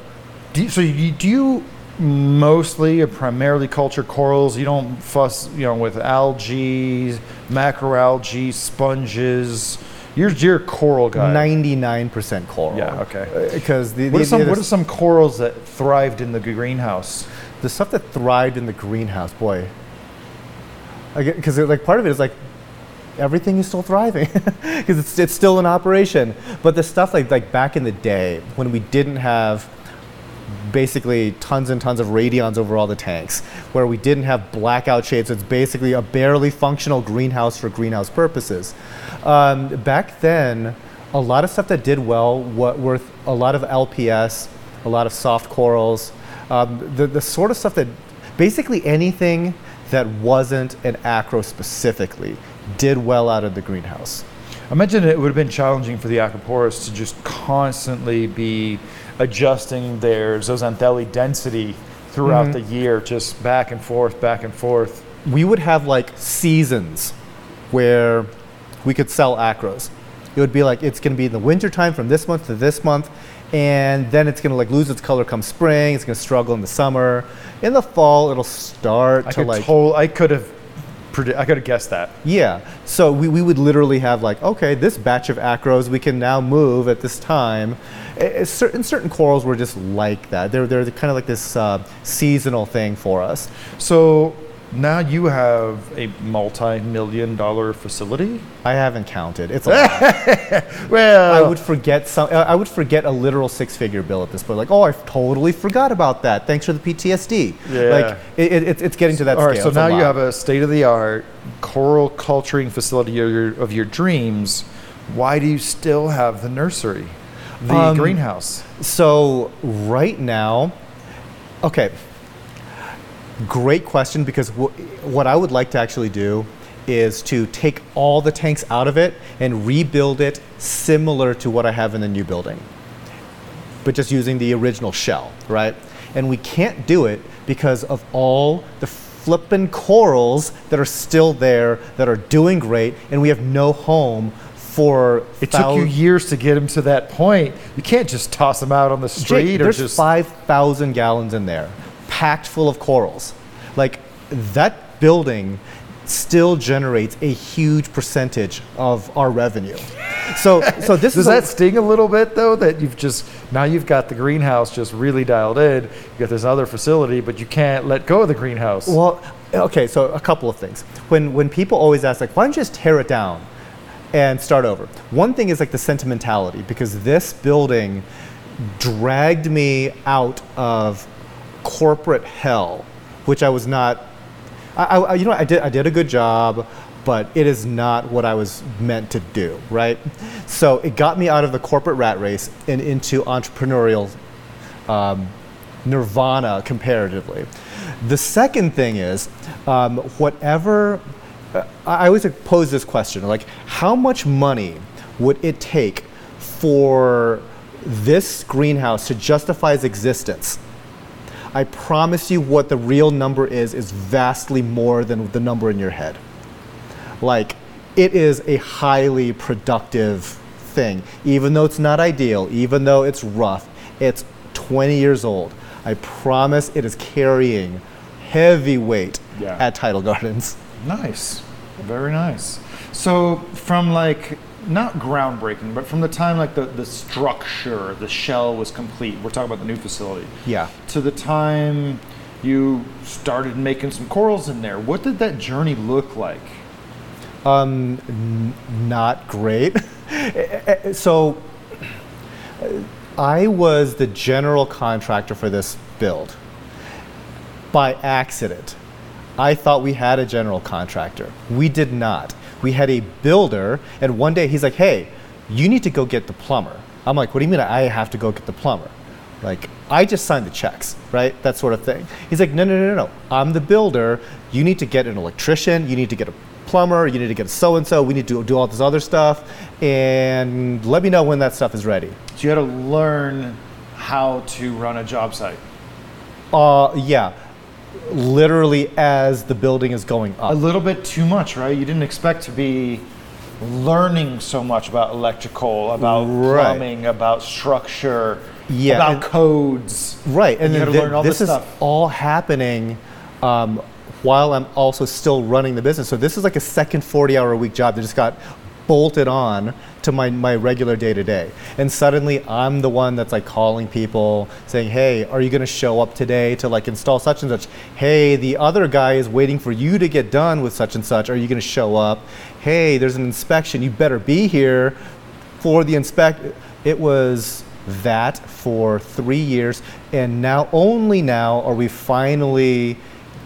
do you, so you, do you mostly or primarily culture corals? You don't fuss, you know, with algae, macroalgae, sponges. You're your coral guy. ninety-nine percent coral. Yeah, okay. Because uh, the, the what, are some, what are some corals that thrived in the greenhouse? The stuff that thrived in the greenhouse, boy. Because like part of it is like everything is still thriving because it's it's still in operation. But the stuff like like back in the day when we didn't have basically tons and tons of Radions over all the tanks, where we didn't have blackout shades, so it's basically a barely functional greenhouse for greenhouse purposes. Um, back then, a lot of stuff that did well what were a lot of L P S, a lot of soft corals, um, the, the sort of stuff that basically anything that wasn't an acro specifically did well out of the greenhouse. I imagine it would have been challenging for the Acroporas to just constantly be adjusting their zooxanthellae density throughout mm-hmm. the year, just back and forth, back and forth. We would have like seasons where we could sell acros. It would be like, it's gonna be in the winter time from this month to this month, and then it's gonna like lose its color come spring, it's gonna struggle in the summer. In the fall, it'll start I to like- tol- I could have I could have guessed that. Yeah, so we, we would literally have like, okay, this batch of acros we can now move at this time. It, certain certain corals were just like that. They're they're kind of like this uh, seasonal thing for us. So now you have a multi-million dollar facility? I haven't counted. It's a lot. Well, I would forget some. I would forget a literal six-figure bill at this point. Like, oh, I totally forgot about that. Thanks for the P T S D. Yeah. Like, it, it, it's getting to that All scale. All right. So it's now you have a state-of-the-art coral culturing facility of your, of your dreams. Why do you still have the nursery, the um, greenhouse? So right now, okay. Great question, because w- what I would like to actually do is to take all the tanks out of it and rebuild it similar to what I have in the new building, but just using the original shell, right? And we can't do it because of all the flippin' corals that are still there that are doing great, and we have no home for It thou- took you years to get them to that point. You can't just toss them out on the street Jake, or there's just- there's five thousand gallons in there. Packed full of corals. Like that building still generates a huge percentage of our revenue. So so this Does is that a, sting a little bit though, that you've just now you've got the greenhouse just really dialed in, you got this other facility, but you can't let go of the greenhouse. Well, okay, so a couple of things. When when people always ask like, why don't you just tear it down and start over? One thing is like the sentimentality, because this building dragged me out of corporate hell, which I was not. I, I you know I did I did a good job. but it is not what I was meant to do, right? So it got me out of the corporate rat race and into entrepreneurial um, nirvana comparatively. The second thing is, um, whatever, I always pose this question, like, how much money would it take for this greenhouse to justify its existence? I promise you what the real number is, is vastly more than the number in your head. Like, it is a highly productive thing. Even though it's not ideal, even though it's rough, it's twenty years old. I promise it is carrying heavy weight yeah. at Tidal Gardens. Nice, very nice. So from like, not groundbreaking, but from the time like the, the structure, the shell was complete, we're talking about the new facility. Yeah. To the time you started making some corals in there, what did that journey look like? Um, n- not great. So I was the general contractor for this build by accident. I thought we had a general contractor. We did not. We had a builder, and one day he's like, hey, you need to go get the plumber. I'm like, what do you mean I have to go get the plumber? Like, I just signed the checks, right? That sort of thing. He's like, no, no, no, no, no. I'm the builder. You need to get an electrician. You need to get a plumber. You need to get a so-and-so. We need to do all this other stuff. And let me know when that stuff is ready. So you had to learn how to run a job site. Uh, yeah. Literally as the building is going up. A little bit too much, right? You didn't expect to be learning so much about electrical, about right. plumbing, about structure, yeah, about and, codes. Right, and, and th- learn all this, this is stuff. all happening um, while I'm also still running the business. So this is like a second forty-hour-a-week job that just got bolted on to my, my regular day-to-day. And suddenly I'm the one that's like calling people saying, hey, are you gonna show up today to like install such and such? Hey, the other guy is waiting for you to get done with such and such. Are you gonna show up? Hey, there's an inspection. You better be here for the inspect. It was that for three years. And now, only now, are we finally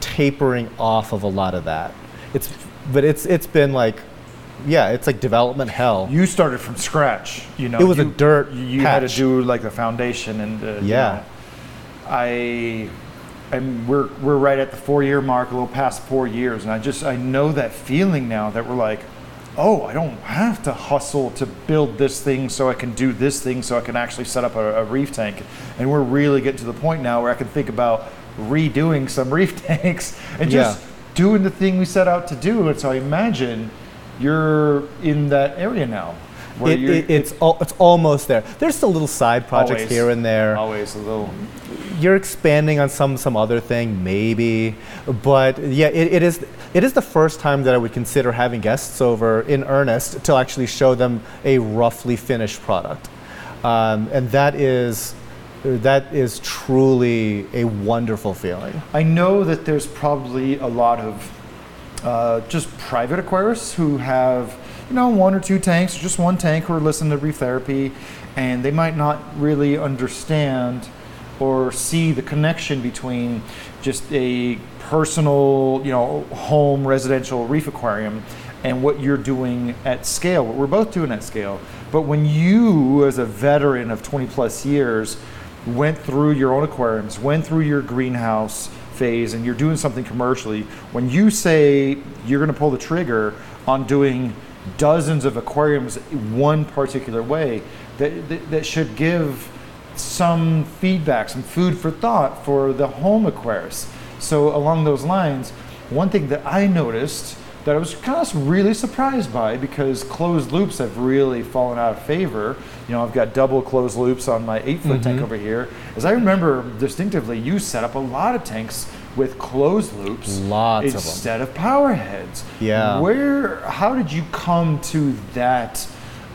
tapering off of a lot of that. It's, but it's it's been like, yeah, it's like development hell. You started from scratch, you know. It was you, a dirt You patch. had to do like the foundation and uh, yeah. You know, I, and we're we're right at the four year mark, a little past four years, and I just I know that feeling now that we're like, oh, I don't have to hustle to build this thing so I can do this thing so I can actually set up a, a reef tank, and we're really getting to the point now where I can think about redoing some reef tanks and just yeah. doing the thing we set out to do. And so I imagine you're in that area now. Where it, it, it's al- it's almost there. There's still little side projects always, here and there. Always a little. You're expanding on some some other thing, maybe. But yeah, it, it is it is the first time that I would consider having guests over in earnest to actually show them a roughly finished product, um, and that is that is truly a wonderful feeling. I know that there's probably a lot of. Uh, just private aquarists who have, you know, one or two tanks, or just one tank, who are listening to Reef Therapy, and they might not really understand or see the connection between just a personal, you know, home residential reef aquarium and what you're doing at scale, what we're both doing at scale. But when you, as a veteran of twenty plus years, went through your own aquariums, went through your greenhouse phase, and you're doing something commercially, when you say you're going to pull the trigger on doing dozens of aquariums one particular way, that, that that should give some feedback, some food for thought for the home aquarist. So along those lines, one thing that I noticed that I was kind of really surprised by, because closed loops have really fallen out of favor. You know, I've got double closed loops on my eight foot mm-hmm. tank over here. As I remember distinctively, you set up a lot of tanks with closed loops Lots instead of, them. instead of power heads. Yeah. Where, how did you come to that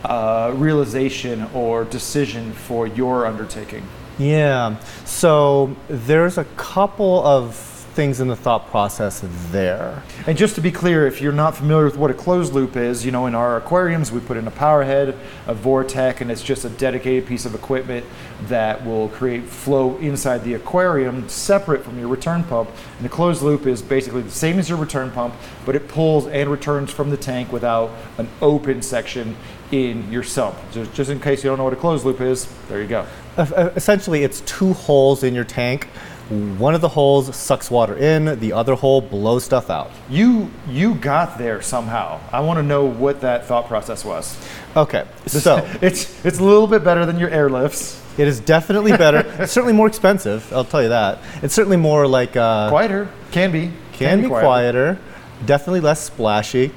uh, realization or decision for your undertaking? Yeah, so there's a couple of things in the thought process there. And just to be clear, if you're not familiar with what a closed loop is, you know, in our aquariums we put in a power head, a vortec, and it's just a dedicated piece of equipment that will create flow inside the aquarium separate from your return pump. And the closed loop is basically the same as your return pump, but it pulls and returns from the tank without an open section in your sump. Just, just in case you don't know what a closed loop is, there you go. Uh, essentially, it's two holes in your tank. One of the holes sucks water in, the other hole blows stuff out. You you got there somehow. I want to know what that thought process was. Okay, so it's it's a little bit better than your airlifts. It is definitely better. It's certainly more expensive, I'll tell you that. It's certainly more like uh, quieter. Can be. Can, can be quieter. quieter. Definitely less splashy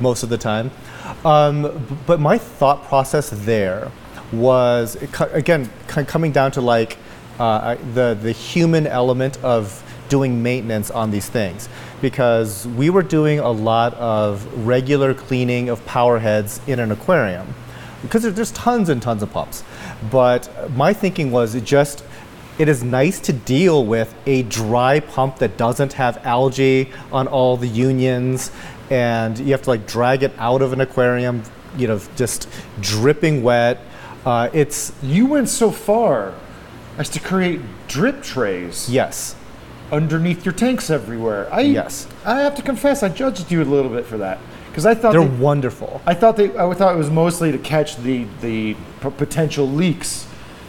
most of the time. Um, but my thought process there was, again, coming down to like uh, the, the human element of doing maintenance on these things, because we were doing a lot of regular cleaning of power heads in an aquarium, because there's tons and tons of pumps. But my thinking was it just, it is nice to deal with a dry pump that doesn't have algae on all the unions, and you have to like drag it out of an aquarium, you know, just dripping wet. Uh, it's you went so far as to create drip trays. Yes. Underneath your tanks everywhere. I, yes. I have to confess, I judged you a little bit for that, because I thought they're they, wonderful. I thought they. I thought it was mostly to catch the the p potential leaks,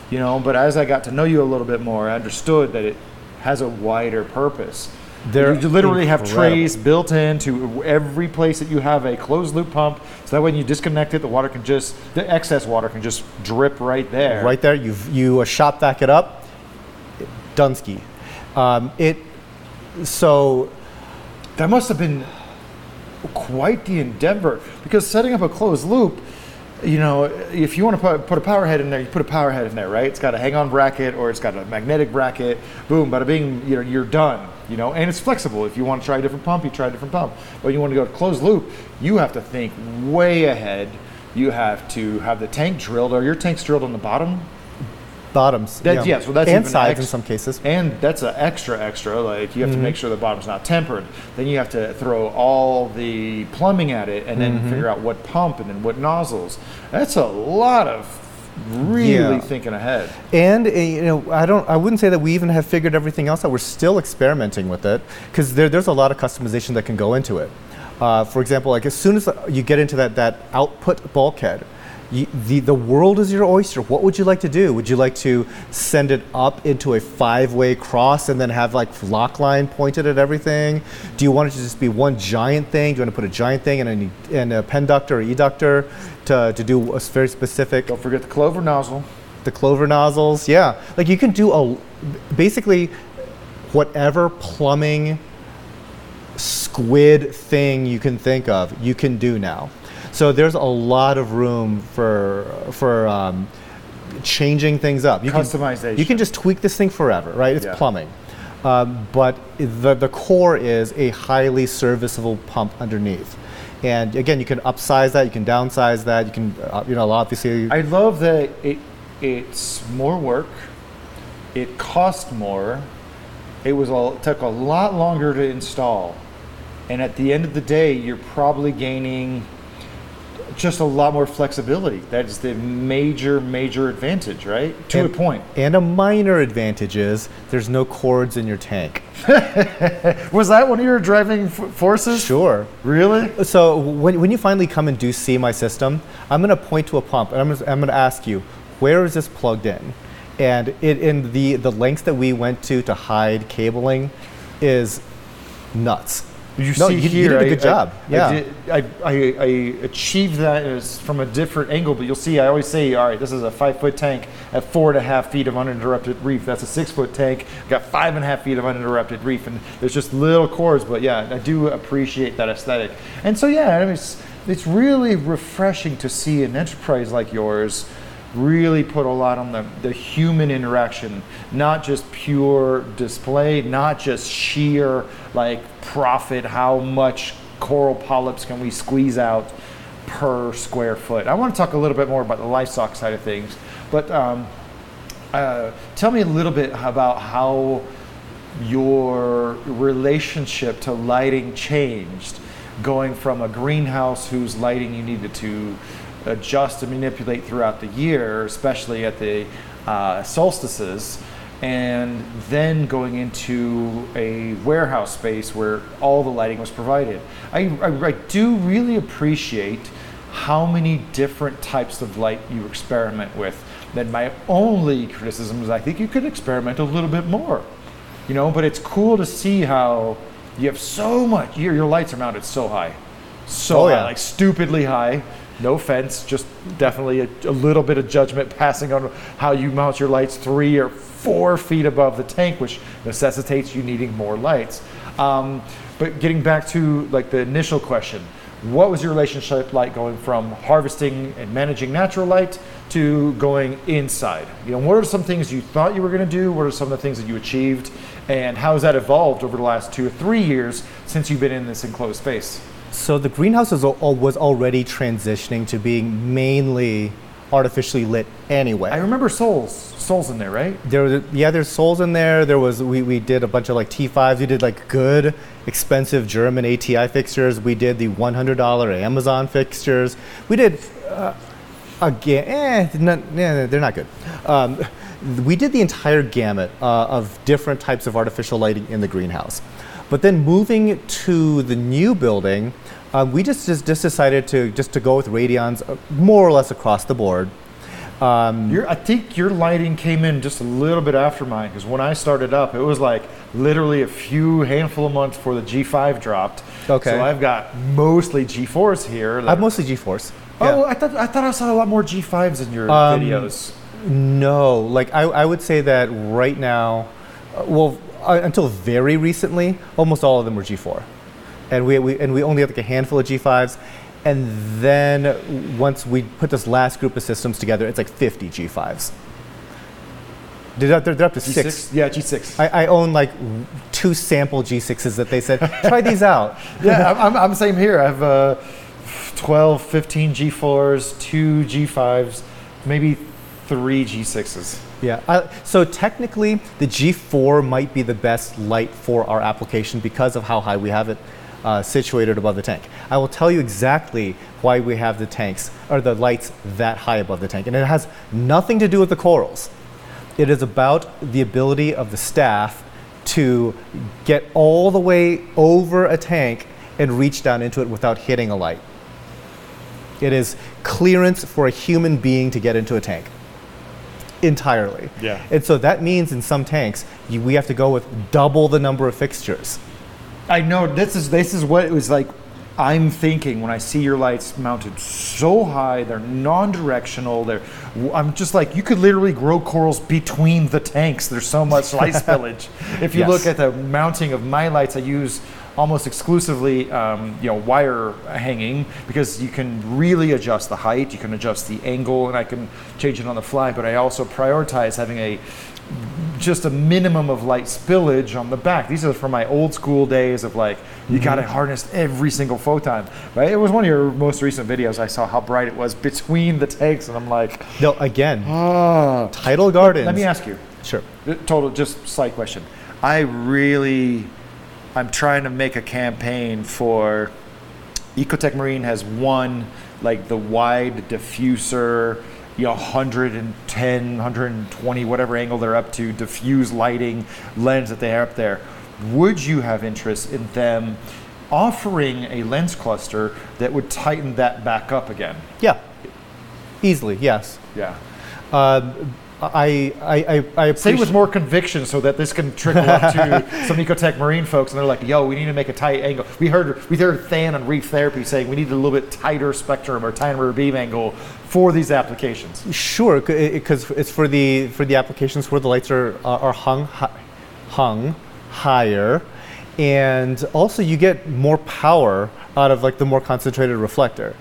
you know. But as I got to know you a little bit more, I understood that it has a wider purpose. They're you literally incredible. Have trays built into every place that you have a closed loop pump, so that when you disconnect it, the water can just, the excess water can just drip right there. Right there, you've, you uh, shop back it up, Dunsky. Um, it, so. That must have been quite the endeavor, because setting up a closed loop, you know, if you want to put a power head in there, you put a power head in there, right? It's got a hang-on bracket, or it's got a magnetic bracket. Boom, bada bing, you know, you're done. You know, and it's flexible. If you want to try a different pump, you try a different pump. But you want to go to closed loop, you have to think way ahead. You have to have the tank drilled. Are your tanks drilled on the bottom? Bottoms. That, yeah. yeah, so that's and even sides extra, in some cases. And that's an extra extra. Like you have mm-hmm. to make sure the bottom's not tempered. Then you have to throw all the plumbing at it, and then mm-hmm. figure out what pump and then what nozzles. That's a lot of really yeah. thinking ahead. And uh, you know, I don't. I wouldn't say that we even have figured everything else out. We're still experimenting with it, because there, there's a lot of customization that can go into it. Uh, for example, like as soon as you get into that that output bulkhead, you, the the world is your oyster. What would you like to do? Would you like to send it up into a five-way cross and then have like lock line pointed at everything? Do you want it to just be one giant thing? Do you want to put a giant thing in a, in a penductor or eductor to, to do a very specific? Don't forget the clover nozzle. The clover nozzles, yeah. Like you can do a basically whatever plumbing squid thing you can think of, you can do now. So there's a lot of room for for um, changing things up. You Customization. Can, you can just tweak this thing forever, right? It's yeah. plumbing. Um, but the, the core is a highly serviceable pump underneath. And again, you can upsize that, you can downsize that, you can, uh, you know, obviously. I love that it, it's more work, it cost more, it was all, took a lot longer to install. And at the end of the day, you're probably gaining just a lot more flexibility. That is the major, major advantage, right? To and, a point. And a minor advantage is there's no cords in your tank. Was that one of your driving f forces? Sure. Really? So when, when you finally come and do see my system, I'm gonna point to a pump and I'm gonna, I'm gonna ask you, where is this plugged in? And it, in the, the lengths that we went to to hide cabling is nuts. You no, see you, here, you did a good I, job. I, yeah. I, did, I, I, I achieved that as from a different angle, but you'll see, I always say, all right, this is a five foot tank at four and a half feet of uninterrupted reef. That's a six foot tank, got five and a half feet of uninterrupted reef, and there's just little cores, but yeah, I do appreciate that aesthetic. And so yeah, I mean, it's, it's really refreshing to see an enterprise like yours really put a lot on the, the human interaction, not just pure display, not just sheer like profit, how much coral polyps can we squeeze out per square foot. I want to talk a little bit more about the livestock side of things, but um, uh, tell me a little bit about how your relationship to lighting changed, going from a greenhouse whose lighting you needed to adjust and manipulate throughout the year, especially at the uh, solstices, and then going into a warehouse space where all the lighting was provided. I, I, I do really appreciate how many different types of light you experiment with. Then my only criticism is I think you could experiment a little bit more, you know, but it's cool to see how you have so much, your, your lights are mounted so high, so oh, yeah. high, like stupidly high. No offense, just definitely a, a little bit of judgment passing on how you mount your lights three or four feet above the tank, which necessitates you needing more lights. Um, but getting back to like the initial question, what was your relationship like going from harvesting and managing natural light to going inside? You know, what are some things you thought you were going to do? What are some of the things that you achieved? And how has that evolved over the last two or three years since you've been in this enclosed space? So the greenhouse was already transitioning to being mainly artificially lit anyway. I remember souls, souls in there, right? There was, yeah, there's souls in there. There was, we, we did a bunch of like T fives. We did like good, expensive German A T I fixtures. We did the one hundred dollar Amazon fixtures. We did, uh, again, eh, not, eh, they're not good. Um, we did the entire gamut uh, of different types of artificial lighting in the greenhouse. But then moving to the new building, uh, we just, just just decided to just to go with Radion's more or less across the board. Um, your, I think your lighting came in just a little bit after mine, because when I started up, it was like literally a few handful of months before the G five dropped. Okay. So I've got mostly G fours here. I've mostly G fours. Yeah. Oh, I thought I thought I saw a lot more G fives in your um, videos. No, like I, I would say that right now, uh, well. Uh, until very recently, almost all of them were G four, and we, we and we only had like a handful of G fives, and then once we put this last group of systems together, it's like fifty G fives. They're, they're, they're up to G six. Six. Yeah, G six. I, I own like two sample G sixes that they said try these out. Yeah, I'm I'm the same here. I have uh, twelve, fifteen G fours, two G fives, maybe three G sixes. Yeah, uh, so technically the G four might be the best light for our application because of how high we have it uh, situated above the tank. I will tell you exactly why we have the tanks, or the lights that high above the tank, and it has nothing to do with the corals. It is about the ability of the staff to get all the way over a tank and reach down into it without hitting a light. It is clearance for a human being to get into a tank. Entirely. Yeah. And so that means in some tanks, you, we have to go with double the number of fixtures. I know, this is this is what it was like. I'm thinking when I see your lights mounted so high, they're non-directional, they're, I'm just like, you could literally grow corals between the tanks. There's so much light spillage. If you yes. look at the mounting of my lights, I use almost exclusively um, you know, wire hanging, because you can really adjust the height, you can adjust the angle, and I can change it on the fly, but I also prioritize having a just a minimum of light spillage on the back. These are from my old school days of like, you mm-hmm. gotta harness every single photon, right? It was one of your most recent videos, I saw how bright it was between the tanks, and I'm like... No, again, oh. Tidal Gardens. Let me ask you. Sure. Total, just slight question. I really... I'm trying to make a campaign for, Ecotech Marine has one, like the wide diffuser, you know, one ten, one twenty, whatever angle they're up to, diffuse lighting lens that they have up there. Would you have interest in them offering a lens cluster that would tighten that back up again? Yeah, easily, yes. Yeah. Uh, I, I, I appreciate. Say with more conviction so that this can trickle up to some Ecotech Marine folks, and they're like, yo, we need to make a tight angle. We heard we heard Than on Reef Therapy saying we need a little bit tighter spectrum or tighter beam angle for these applications. Sure, because it, it's for the for the applications where the lights are are hung hung higher, and also you get more power out of like the more concentrated reflector,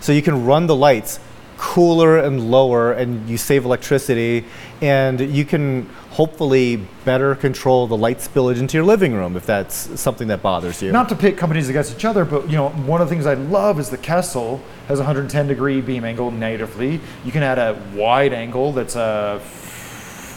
so you can run the lights cooler and lower, and you save electricity, and you can hopefully better control the light spillage into your living room if that's something that bothers you. Not to pit companies against each other, but you know, one of the things I love is the Kessel has a one hundred ten degree beam angle natively. You can add a wide angle that's a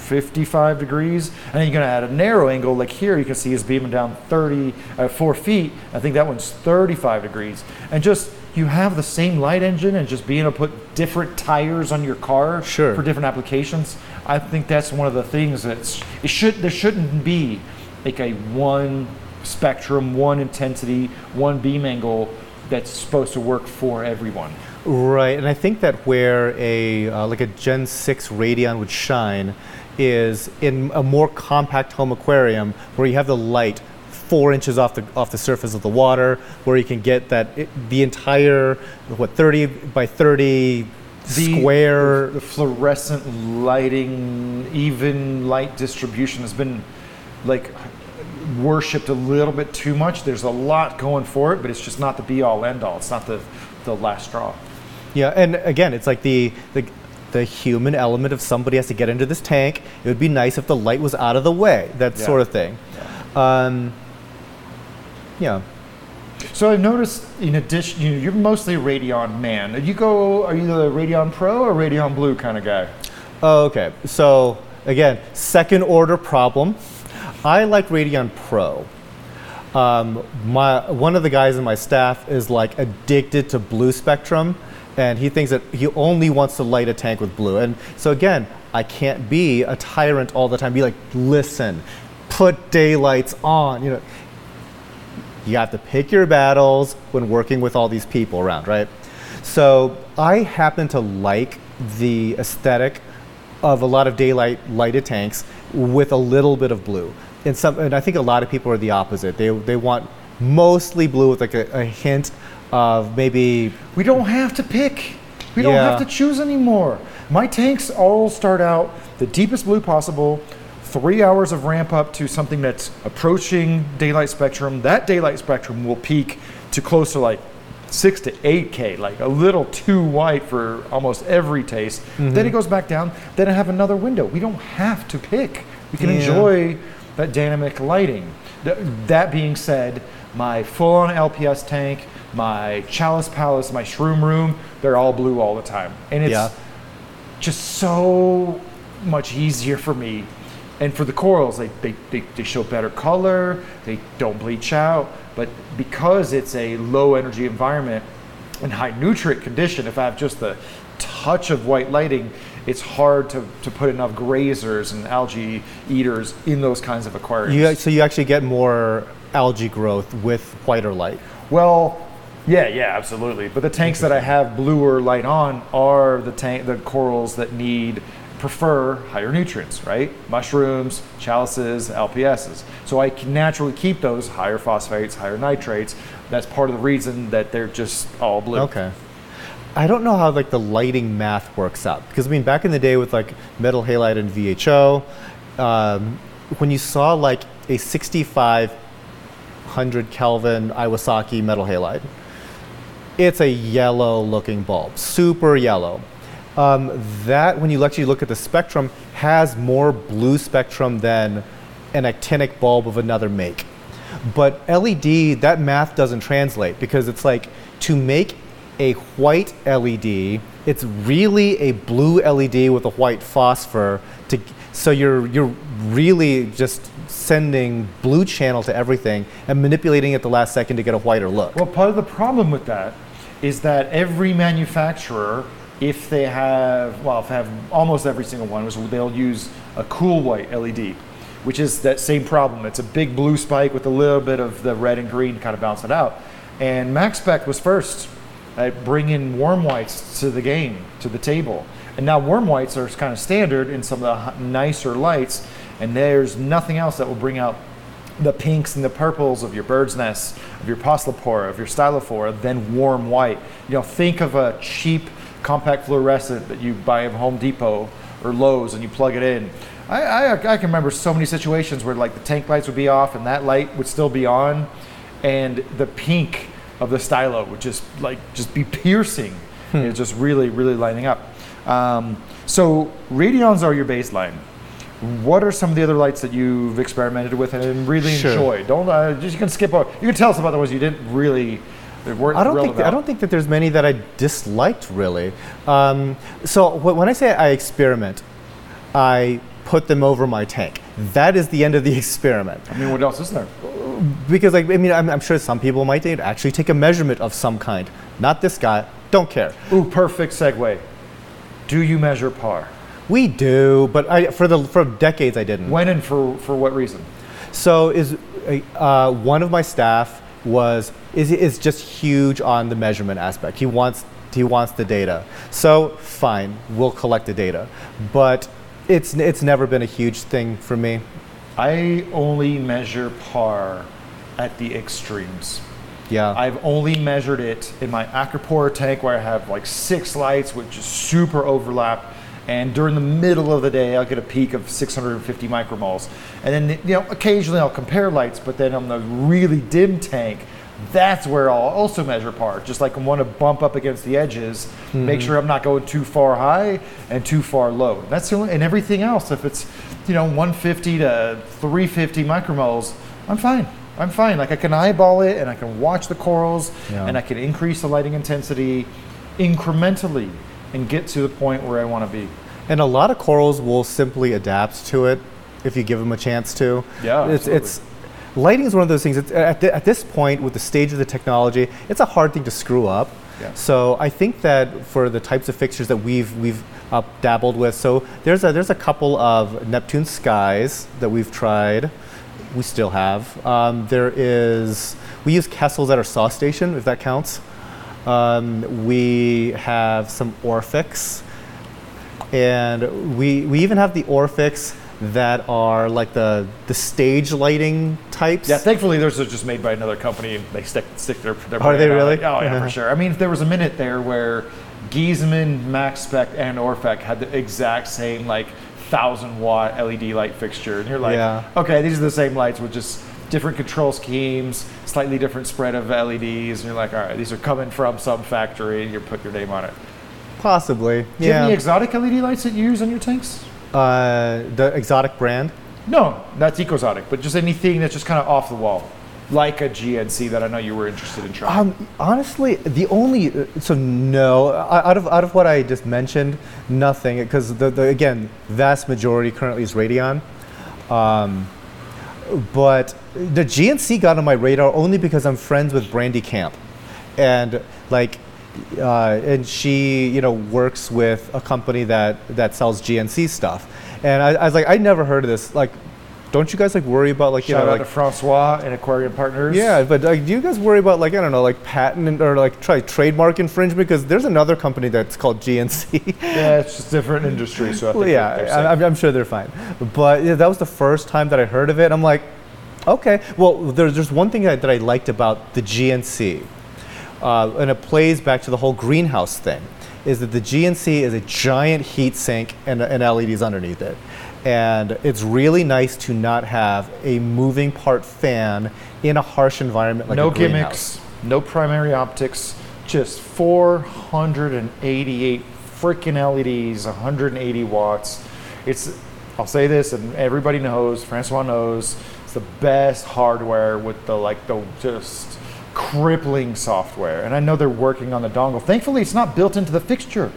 fifty-five degrees, and then you're gonna add a narrow angle, like here you can see is beaming down thirty, uh, four feet. I think that one's thirty-five degrees. And just, you have the same light engine and just being able to put different tires on your car sure. for different applications. I think that's one of the things that's, it should, there shouldn't be like a one spectrum, one intensity, one beam angle that's supposed to work for everyone. Right, and I think that where a uh, like a Gen six Radion would shine is in a more compact home aquarium where you have the light four inches off the off the surface of the water, where you can get that it, the entire what thirty by thirty the square. The fluorescent lighting, even light distribution has been like worshipped a little bit too much. There's a lot going for it, but it's just not the be all end all. It's not the the last straw. Yeah, and again, it's like the, the the human element of somebody has to get into this tank. It would be nice if the light was out of the way, that yeah. sort of thing. Yeah. Um, yeah. So I noticed, in addition, you know, you're mostly a Radion man. You go, are you the Radion Pro or Radion Blue kind of guy? Oh, okay. So again, second order problem. I like Radion Pro. Um, my, one of the guys in my staff is like addicted to blue spectrum, and he thinks that he only wants to light a tank with blue. And so again, I can't be a tyrant all the time. Be like, listen, put daylights on. You know, you have to pick your battles when working with all these people around, right? So I happen to like the aesthetic of a lot of daylight lighted tanks with a little bit of blue. And, some, and I think a lot of people are the opposite. They they want mostly blue with like a, a hint of maybe. We don't have to pick. We yeah. don't have to choose anymore. My tanks all start out the deepest blue possible, three hours of ramp up to something that's approaching daylight spectrum. That daylight spectrum will peak to close to like six to eight K, like a little too white for almost every taste. Mm-hmm. Then it goes back down. Then I have another window. We don't have to pick. We can yeah. enjoy that dynamic lighting. Th that being said, my full-on L P S tank, my Chalice Palace, my Shroom Room, they're all blue all the time. And it's yeah. just so much easier for me. And for the corals, they, they, they, they show better color, they don't bleach out, but because it's a low energy environment and high nutrient condition, if I have just the touch of white lighting, it's hard to, to put enough grazers and algae eaters in those kinds of aquariums. You, so you actually get more algae growth with whiter light? Well, yeah, yeah, absolutely. But the tanks that I have bluer light on are the tank, the corals that need, prefer higher nutrients, right? Mushrooms, chalices, L P Ss. So I can naturally keep those higher phosphates, higher nitrates. That's part of the reason that they're just all blue. Okay. I don't know how like the lighting math works out, because I mean back in the day with like metal halide and V H O, um, when you saw like a sixty-five hundred Kelvin Iwasaki metal halide, it's a yellow looking bulb, super yellow. Um, that when you actually look at the spectrum has more blue spectrum than an actinic bulb of another make. But L E D, that math doesn't translate, because it's like to make a white L E D, it's really a blue L E D with a white phosphor. To, so you're you're really just sending blue channel to everything and manipulating at the last second to get a whiter look. Well, part of the problem with that is that every manufacturer, if they have, well, if they have almost every single one, they'll use a cool white L E D, which is that same problem. It's a big blue spike with a little bit of the red and green to kind of bounce it out. And MaxSpec was first. I bring in warm whites to the game, to the table. And now warm whites are kind of standard in some of the nicer lights, and there's nothing else that will bring out the pinks and the purples of your bird's nests, of your Postlopora, of your Stylophora, than warm white. You know, think of a cheap compact fluorescent that you buy at Home Depot or Lowe's and you plug it in. I, I, I can remember so many situations where like the tank lights would be off and that light would still be on, and the pink of the stylo would just like just be piercing. Hmm. It's just really, really lighting up. Um, so Radions are your baseline. What are some of the other lights that you've experimented with and really sure. enjoyed? Don't uh, just you can skip over. You can tell us about the ones you didn't really. They weren't I don't relevant. think that, I don't think that there's many that I disliked really. Um, so wh when I say I experiment, I put them over my tank. That is the end of the experiment. I mean, what else is there? Because, like, I mean, I'm, I'm sure some people might actually take a measurement of some kind. Not this guy. Don't care. Ooh, perfect segue. Do you measure par? We do, but I, for the for decades I didn't. When and for for what reason? So is uh, one of my staff was is is just huge on the measurement aspect. He wants he wants the data. So fine, we'll collect the data, but it's it's never been a huge thing for me. I only measure par at the extremes. Yeah. I've only measured it in my Acropora tank where I have like six lights, which is super overlap. And during the middle of the day, I'll get a peak of six hundred fifty micromoles. And then, you know, occasionally I'll compare lights, but then on the really dim tank, that's where I'll also measure par. Just like I want to bump up against the edges, mm-hmm. make sure I'm not going too far high and too far low. That's the only, and everything else, if it's, you know, one fifty to three fifty micromoles, I'm fine. I'm fine. Like I can eyeball it and I can watch the corals yeah. and I can increase the lighting intensity incrementally and get to the point where I want to be. And a lot of corals will simply adapt to it if you give them a chance to. Yeah, it's, it's lighting is one of those things. It's, at, th- at this point, with the stage of the technology, it's a hard thing to screw up. Yeah. So I think that for the types of fixtures that we've we've uh, dabbled with, so there's a there's a couple of Neptune skies that we've tried. We still have. Um, there is we use Kessels at our saw station, if that counts. Um, we have some Orphix, and we we even have the Orphix that are like the the stage lighting types. Yeah, thankfully those are just made by another company and they stick stick their. their are they really? It. Oh yeah, for sure. I mean, if there was a minute there where Giesmann, Max Spec, and Orphec had the exact same like thousand watt L E D light fixture, and you're like, yeah. okay, these are the same lights with just different control schemes, slightly different spread of L E Ds, and you're like, all right, these are coming from some factory, and you put your name on it. Possibly. Do you yeah. have any exotic L E D lights that you use on your tanks? Uh, the exotic brand? No, that's Ecozotic, but just anything that's just kind of off the wall, like a G N C that I know you were interested in trying. Um, honestly, the only so no out of out of what I just mentioned, nothing, because the, the again vast majority currently is Radion. Um, But the G N C got on my radar only because I'm friends with Brandy Camp, and like, uh, and she you know works with a company that that sells G N C stuff, and I, I was like, I never heard of this. Like, don't you guys like worry about like you Shout know out like to Francois and Aquarium Partners? Yeah, but like, do you guys worry about like I don't know like patent or like try trademark infringement? Because there's another company that's called G N C. Yeah, it's just different industry, so I think well, yeah, they're safe. I'm, I'm sure they're fine. But yeah, that was the first time that I heard of it. I'm like, okay. Well, there's there's one thing that, that I liked about the G N C, uh, and it plays back to the whole greenhouse thing, is that the G N C is a giant heat sink and, and L E Ds underneath it. And it's really nice to not have a moving part fan in a harsh environment like a greenhouse. No gimmicks, no primary optics, just four hundred eighty-eight freaking L E Ds, one hundred eighty watts. It's, I'll say this, and everybody knows, Francois knows, it's the best hardware with the like the just crippling software. And I know they're working on the dongle. Thankfully, it's not built into the fixture.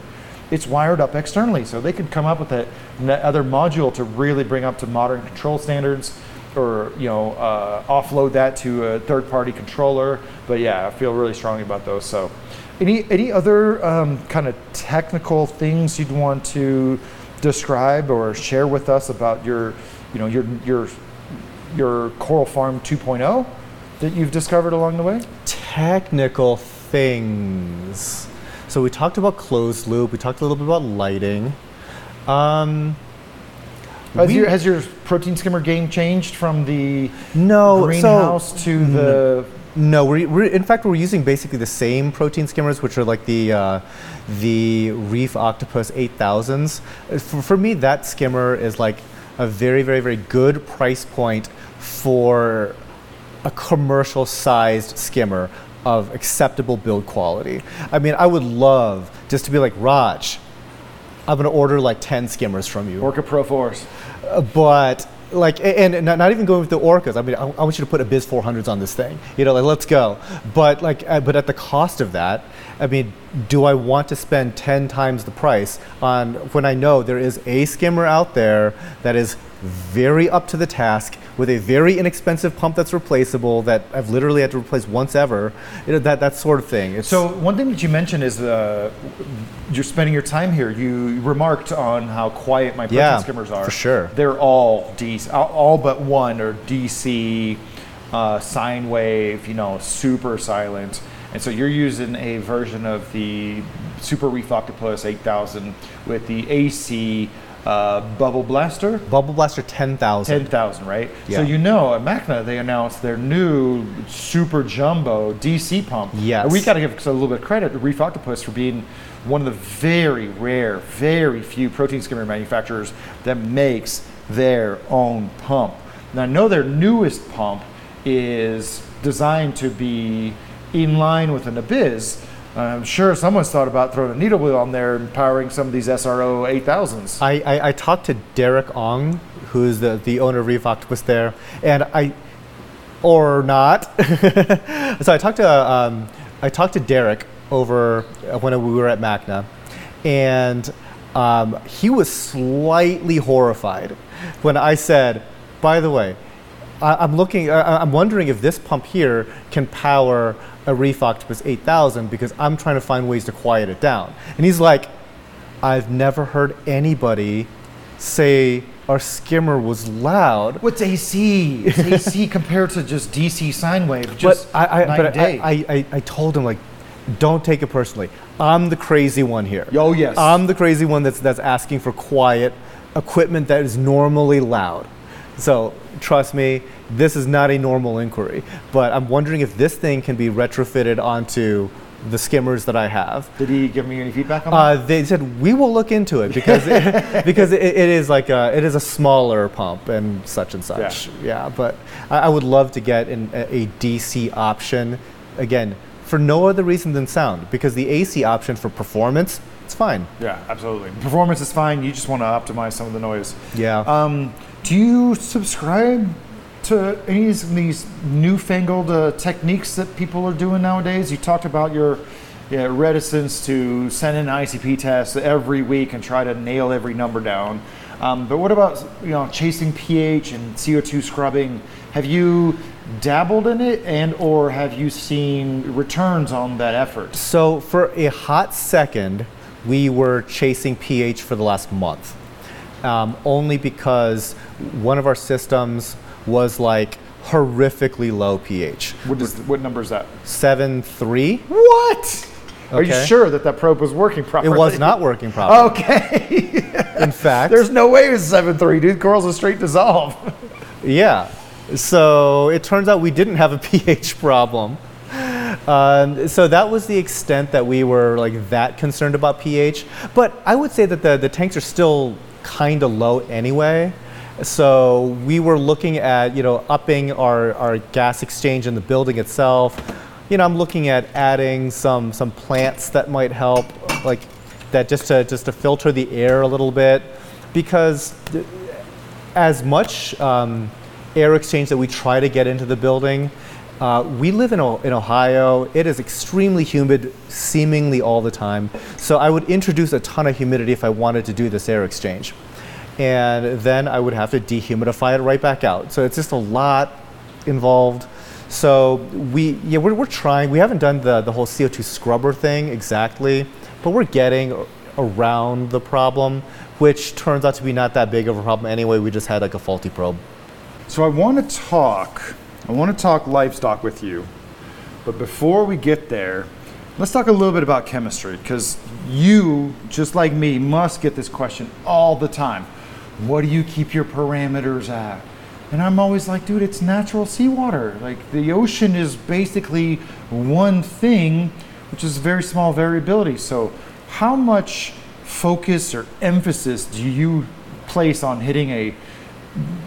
It's wired up externally, so they could come up with that, that other module to really bring up to modern control standards, or you know, uh, offload that to a third-party controller. But yeah, I feel really strongly about those. So, any any other um, kind of technical things you'd want to describe or share with us about your, you know, your your your Coral Farm two point oh that you've discovered along the way? Technical things. So we talked about closed loop. We talked a little bit about lighting. Um, has, we, your, has your protein skimmer game changed from the no, greenhouse so, to the? No, we're, we're in fact we're using basically the same protein skimmers, which are like the uh, the Reef Octopus eight thousands. For, for me, that skimmer is like a very, very, very good price point for a commercial-sized skimmer of acceptable build quality. I mean, I would love just to be like, Raj, I'm gonna order like ten skimmers from you. Orca Pro fours. Uh, but like, and, and not even going with the orcas. I mean, I, I want you to put a Biz four hundreds on this thing. You know, like, let's go. But like, uh, but at the cost of that, I mean, do I want to spend ten times the price on when I know there is a skimmer out there that is very up to the task with a very inexpensive pump that's replaceable that I've literally had to replace once ever, you know, that, that sort of thing. It's so one thing that you mentioned is uh, you're spending your time here. You remarked on how quiet my protein yeah, skimmers are. Yeah, for sure. They're all D C, all but one are D C, uh, sine wave, you know, super silent. And so you're using a version of the Super Reef Octopus eight thousand with the A C Uh, Bubble Blaster? Bubble Blaster ten thousand. ten thousand, right? Yeah. So you know, at MACNA, they announced their new super jumbo D C pump. Yes. And we gotta give a little bit of credit to Reef Octopus for being one of the very rare, very few protein skimmer manufacturers that makes their own pump. Now, I know their newest pump is designed to be in line with an Abyss. I'm sure someone's thought about throwing a needle wheel on there and powering some of these S R O eight thousands. I, I, I talked to Derek Ong, who's the, the owner of Reef Octopus there, and I, or not. So I talked to um, I talked to Derek over when we were at MACNA, and um, he was slightly horrified when I said, by the way, I, I'm looking, I, I'm wondering if this pump here can power a Reef Octopus eight thousand because I'm trying to find ways to quiet it down. And he's like, I've never heard anybody say our skimmer was loud. What's A C? It's A C compared to just D C sine wave, just but I, I, night but day. I, I, I told him, like, don't take it personally. I'm the crazy one here. Oh, yes. I'm the crazy one that's, that's asking for quiet equipment that is normally loud. So trust me, this is not a normal inquiry, but I'm wondering if this thing can be retrofitted onto the skimmers that I have. Did he give me any feedback on that? Uh, they said, we will look into it because it, because it, it is like a, it is a smaller pump and such and such. Yeah, yeah, but I, I would love to get an, a, a D C option, again, for no other reason than sound, because the A C option for performance, it's fine. Yeah, absolutely. Performance is fine. You just want to optimize some of the noise. Yeah. Um, do you subscribe to any of these newfangled uh, techniques that people are doing nowadays? You talked about your you know, reticence to send in I C P tests every week and try to nail every number down. Um, but what about you know chasing pH and C O two scrubbing? Have you dabbled in it, and or have you seen returns on that effort? So for a hot second, we were chasing pH for the last month, um, only because one of our systems was like horrifically low pH. What, is, what number is that? seven three. What? Okay. Are you sure that that probe was working properly? It was not working properly. Okay. In fact, there's no way it was seven three, dude. Corals are straight dissolve. Yeah. So it turns out we didn't have a pH problem. Um, so that was the extent that we were like that concerned about pH. But I would say that the, the tanks are still kind of low anyway. So we were looking at, you know, upping our, our gas exchange in the building itself. You know, I'm looking at adding some some plants that might help, like that just to just to filter the air a little bit, because as much um, air exchange that we try to get into the building, uh, we live in in Ohio. It is extremely humid, seemingly all the time. So I would introduce a ton of humidity if I wanted to do this air exchange. And then I would have to dehumidify it right back out. So it's just a lot involved. So we, yeah, we're, we're trying. We haven't done the, the whole C O two scrubber thing exactly, but we're getting around the problem, which turns out to be not that big of a problem anyway. We just had like a faulty probe. So I want to talk, I want to talk livestock with you. But before we get there, let's talk a little bit about chemistry, because you, just like me, must get this question all the time. What do you keep your parameters at? And I'm always like, dude, it's natural seawater. Like, the ocean is basically one thing, which is very small variability. So how much focus or emphasis do you place on hitting a,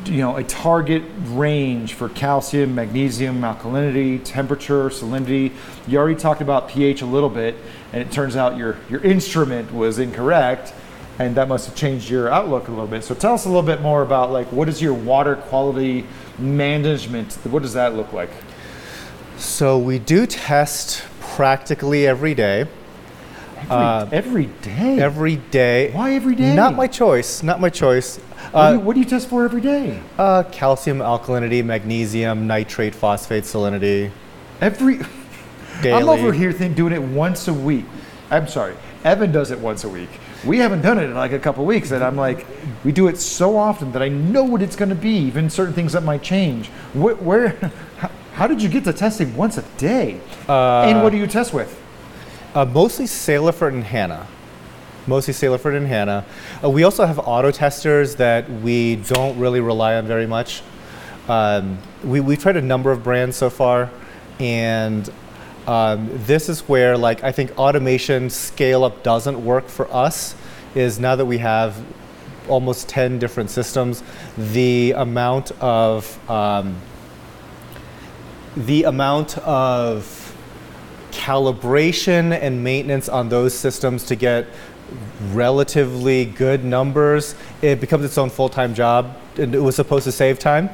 you know, a target range for calcium, magnesium, alkalinity, temperature, salinity? You already talked about pH a little bit, and it turns out your, your instrument was incorrect. and that must have changed your outlook a little bit. So tell us a little bit more about, like, what is your water quality management? What does that look like? So we do test practically every day. Every, uh, every day? Every day. Why every day? Not my choice, not my choice. What, uh, do, you, what do you test for every day? Uh, calcium, alkalinity, magnesium, nitrate, phosphate, salinity. Every? Daily. I'm over here think, doing it once a week. I'm sorry, Evan does it once a week. We haven't done it in like a couple weeks, and I'm like, we do it so often that I know what it's gonna be, even certain things that might change. Where, where how did you get to testing once a day? Uh, and what do you test with? Uh, mostly Sailorford and Hanna. Mostly Sailorford and Hanna. Uh, we also have auto testers that we don't really rely on very much. Um, we, we've tried a number of brands so far, and Um, this is where, like, I think automation scale up doesn't work for us, is now that we have almost ten different systems, the amount of um, the amount of calibration and maintenance on those systems to get relatively good numbers, it becomes its own full-time job, and it was supposed to save time.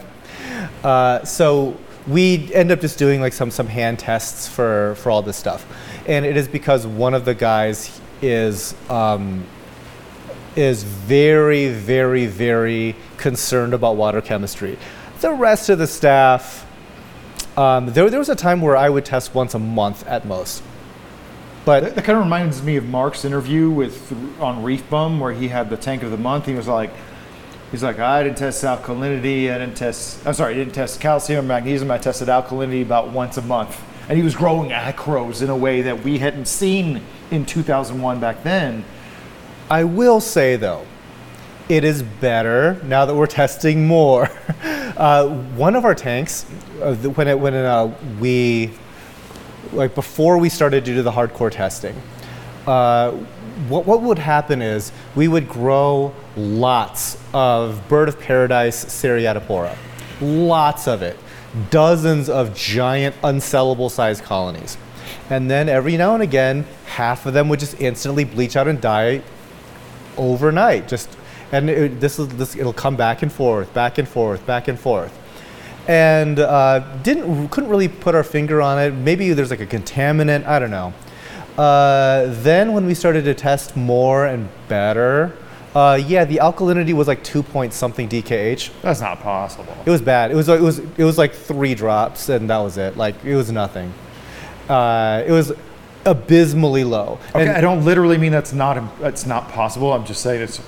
Uh, so we end up just doing like some some hand tests for for all this stuff, and it is because one of the guys is um, is very very very concerned about water chemistry. The rest of the staff, um, there there was a time where I would test once a month at most. But that, that kind of reminds me of Mark's interview with on Reef Bum, where he had the tank of the month. He was like. He's like, I didn't test alkalinity, I didn't test, I'm sorry, I didn't test calcium, magnesium, I tested alkalinity about once a month. And he was growing acros in a way that we hadn't seen in two thousand one back then. I will say though, it is better now that we're testing more. Uh, one of our tanks, uh, when, it, when it, uh, we, like before we started to do the hardcore testing, uh, what, what would happen is we would grow lots of bird of paradise Seriatopora, lots of it, dozens of giant unsellable size colonies. And then every now and again, half of them would just instantly bleach out and die overnight. Just, and it, this, this, it'll come back and forth, back and forth, back and forth. And uh, didn't, couldn't really put our finger on it. Maybe there's like a contaminant, I don't know. Uh, then when we started to test more and better, Uh, yeah, the alkalinity was like two point something D K H. That's not possible. It was bad. It was it was it was like three drops, and that was it. Like it was nothing. Uh, it was abysmally low. Okay, and I don't literally mean that's not that's not possible. I'm just saying it's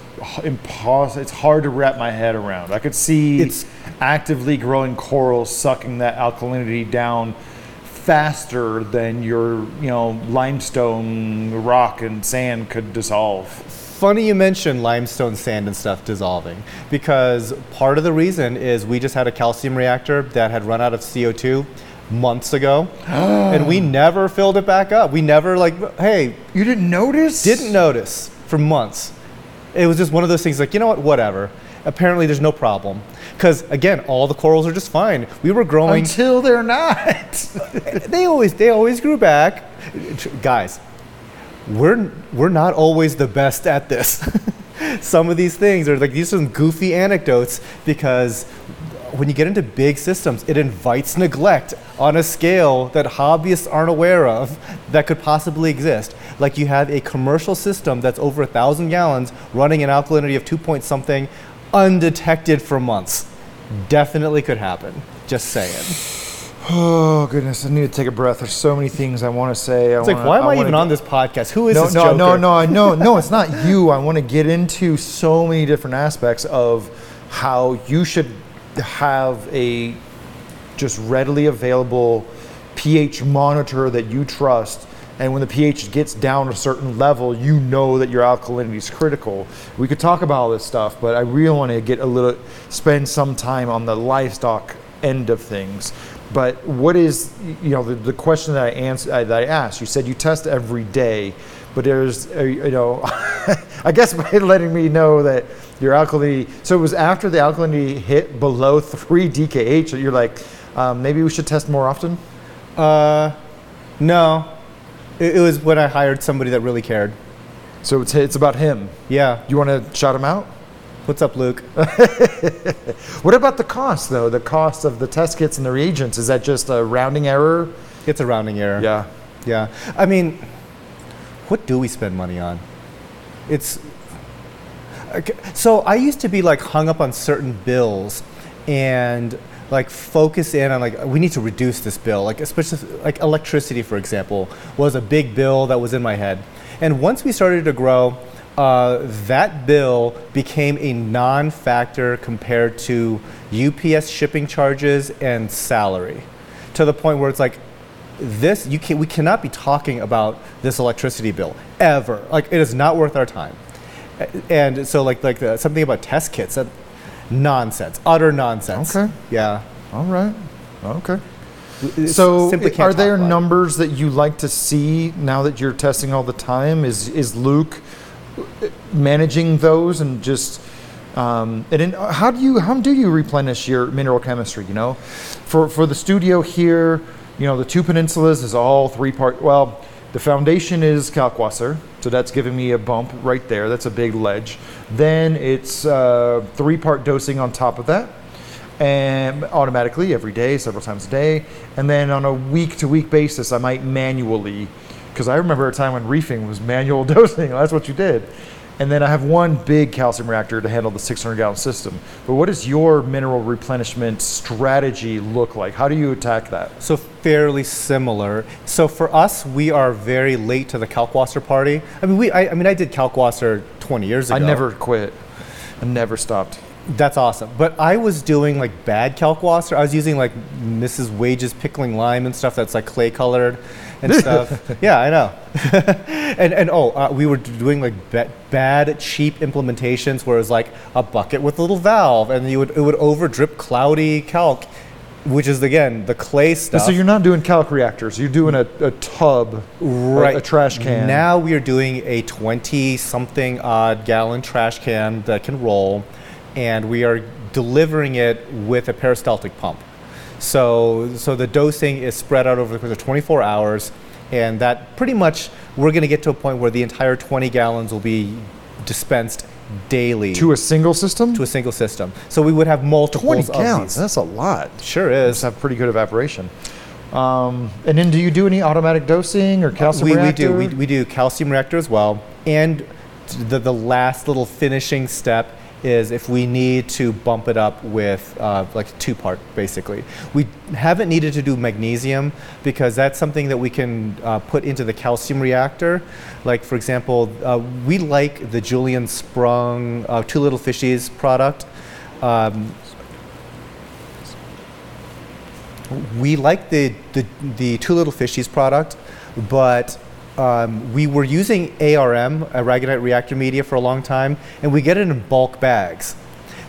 impossible. It's hard to wrap my head around. I could see it's actively growing corals sucking that alkalinity down faster than your you know limestone, rock, and sand could dissolve. Funny you mentioned limestone, sand, and stuff dissolving, because part of the reason is we just had a calcium reactor that had run out of C O two months ago, and we never filled it back up. We never like, hey. You didn't notice? Didn't notice for months. It was just one of those things like, you know what, whatever. Apparently there's no problem. Because again, all the corals are just fine. We were growing. Until they're not. they always, they always grew back. Guys. We're we're not always the best at this. Some of these things are like these are some goofy anecdotes because when you get into big systems, it invites neglect on a scale that hobbyists aren't aware of that could possibly exist. Like you have a commercial system that's over a thousand gallons running an alkalinity of two point something, undetected for months. Definitely could happen. Just saying. Oh goodness, I need to take a breath. There's so many things I want to say. I it's wanna, like, why am I, I even get... on this podcast? Who is no, this no, joker? No, no, no, no, no, it's not you. I want to get into so many different aspects of how you should have a just readily available pH monitor that you trust. And when the pH gets down a certain level, you know that your alkalinity is critical. We could talk about all this stuff, but I really want to get a little, spend some time on the livestock end of things. But what is, you know, the, the question that I, answer, that I asked, you said you test every day, but there's, uh, you know, I guess by letting me know that your alkalinity, so it was after the alkalinity hit below three D K H that you're like, um, maybe we should test more often? Uh, no, it, it was when I hired somebody that really cared. So it's it's about him. Yeah. You want to shout him out? What's up, Luke? What about the cost, though? The cost of the test kits and the reagents, is that just a rounding error? It's a rounding error. Yeah. Yeah. I mean, what do we spend money on? It's... So I used to be like hung up on certain bills and like focus in on like, we need to reduce this bill. Like especially like electricity, for example, was a big bill that was in my head. And once we started to grow, uh, that bill became a non-factor compared to U P S shipping charges and salary, to the point where it's like, this you can, we cannot be talking about this electricity bill ever. Like it is not worth our time. And so like like the, something about test kits, that nonsense, utter nonsense. Okay. Yeah. All right. Okay. So are there numbers that you like to see now that you're testing all the time? Is is Luke managing those and just um, and in, how do you how do you replenish your mineral chemistry? You know, for for the studio here, you know, the two peninsulas is all three part. Well, the foundation is kalkwasser, so that's giving me a bump right there. That's a big ledge. Then it's uh, three part dosing on top of that, and automatically every day, several times a day. And then on a week to week basis, I might manually, because I remember a time when reefing was manual dosing, that's what you did. And then I have one big calcium reactor to handle the six hundred gallon system. But what does your mineral replenishment strategy look like? How do you attack that? So fairly similar. So for us, we are very late to the kalkwasser party. I mean, we, I, I mean, I did kalkwasser twenty years ago. I never quit. I never stopped. That's awesome. But I was doing like bad kalkwasser. I was using like Missus Wage's pickling lime and stuff that's like clay colored and stuff. Yeah, I know. and and oh, uh, we were doing like ba- bad cheap implementations where it was like a bucket with a little valve and you would it would over drip cloudy calc, which is again the clay stuff. So you're not doing calc reactors. You're doing a, a tub, right? A, a trash can. Now we are doing a twenty something odd gallon trash can that can roll, and we are delivering it with a peristaltic pump. So so the dosing is spread out over the course of twenty-four hours, and that pretty much, we're gonna get to a point where the entire twenty gallons will be dispensed daily. To a single system? To a single system. So we would have multiples of twenty gallons, that's a lot. Sure is. Must have pretty good evaporation. Um, and then do you do any automatic dosing or calcium we, reactor? We do, we, we do calcium reactor as well. And the, the last little finishing step is if we need to bump it up with uh, like two-part, basically. We haven't needed to do magnesium because that's something that we can uh, put into the calcium reactor. Like, for example, uh, we like the Julian Sprung uh, Two Little Fishies product. Um, we like the, the, the Two Little Fishies product, but Um, we were using A R M, aragonite reactor media, for a long time, and we get it in bulk bags.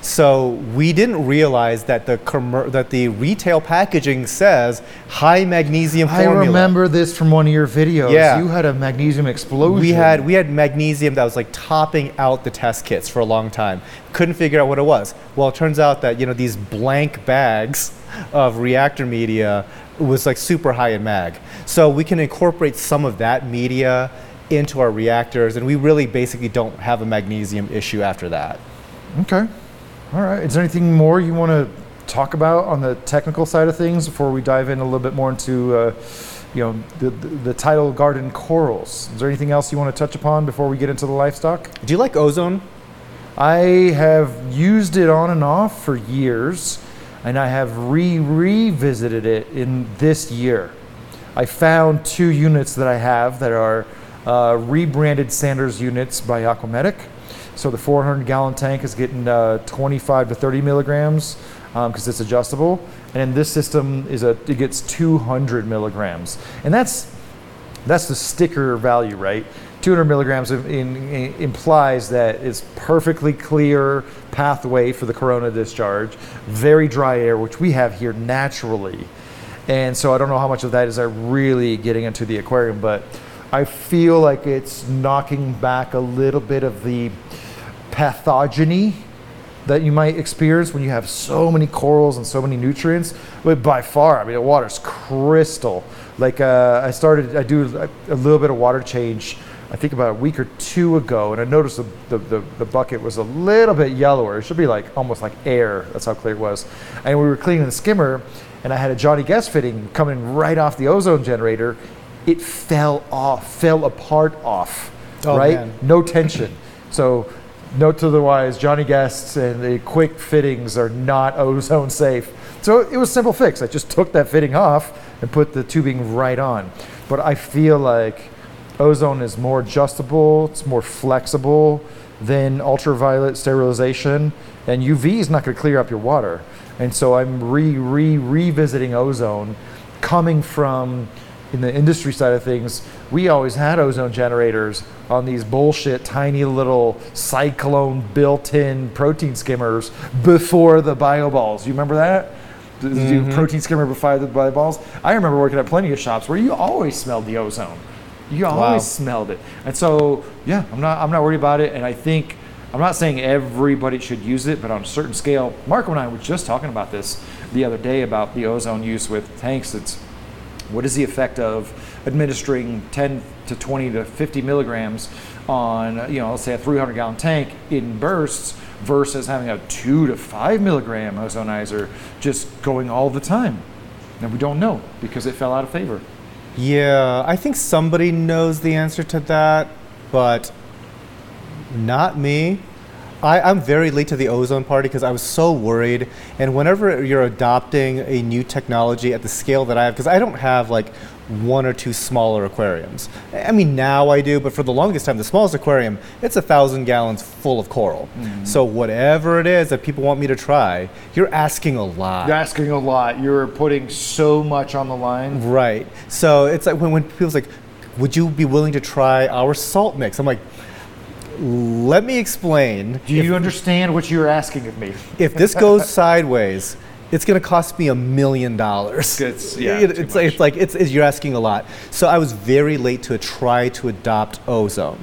So we didn't realize that the com- that the retail packaging says high magnesium formula. I remember this from one of your videos. Yeah. You had a magnesium explosion. We had we had magnesium that was like topping out the test kits for a long time. Couldn't figure out what it was. Well, it turns out that, you know, these blank bags of reactor media was like super high in mag. So we can incorporate some of that media into our reactors, and we really basically don't have a magnesium issue after that. Okay. All right. Is there anything more you want to talk about on the technical side of things before we dive in a little bit more into, uh, you know, the, the, the tidal garden corals? Is there anything else you want to touch upon before we get into the livestock? Do you like ozone? I have used it on and off for years, and I have re-revisited it in this year. I found two units that I have that are uh, rebranded Sanders units by Aquamedic. So the four hundred gallon tank is getting uh, twenty-five to thirty milligrams because um, it's adjustable. And then this system is a it gets two hundred milligrams, and that's that's the sticker value, right? two hundred milligrams in, in, in implies that it's perfectly clear pathway for the corona discharge, very dry air, which we have here naturally. And so I don't know how much of that is I really getting into the aquarium, but I feel like it's knocking back a little bit of the pathogeny that you might experience when you have so many corals and so many nutrients. But by far, I mean, the water's crystal. Like uh, I started, I do a little bit of water change I think about a week or two ago, and I noticed the, the, the, the bucket was a little bit yellower. It should be like almost like air. That's how clear it was. And we were cleaning the skimmer, and I had a Johnny Guest fitting coming right off the ozone generator. It fell off, fell apart off, oh, right? Man. No tension. So note to the wise, Johnny Guests and the quick fittings are not ozone safe. So it was a simple fix. I just took that fitting off and put the tubing right on. But I feel like ozone is more adjustable, it's more flexible than ultraviolet sterilization, and U V is not going to clear up your water. And so I'm re, re, revisiting ozone, coming from, in the industry side of things, we always had ozone generators on these bullshit, tiny little cyclone built-in protein skimmers before the bioballs. You remember that? Mm-hmm. Protein skimmer before the bioballs? I remember working at plenty of shops where you always smelled the ozone. You always wow. smelled it. And so, yeah, I'm not I'm not worried about it. And I think, I'm not saying everybody should use it, but on a certain scale, Marco and I were just talking about this the other day about the ozone use with tanks. It's, what is the effect of administering ten to twenty to fifty milligrams on, you know, let's say a three hundred gallon tank in bursts versus having a two to five milligram ozonizer just going all the time? And we don't know because it fell out of favor. Yeah, I think somebody knows the answer to that, but not me. I, I'm very late to the ozone party because I was so worried. And whenever you're adopting a new technology at the scale that I have, because I don't have like one or two smaller aquariums. I mean, now I do, but for the longest time, the smallest aquarium, it's a thousand gallons full of coral. Mm-hmm. So whatever it is that people want me to try, you're asking a lot. You're asking a lot. You're putting so much on the line. Right. So it's like when, when people's like, would you be willing to try our salt mix? I'm like, let me explain. Do you understand what you're asking of me? If this goes sideways, it's going to cost me a million dollars. It's, yeah, it, it's, like, it's like, it's, it's, you're asking a lot. So I was very late to try to adopt ozone.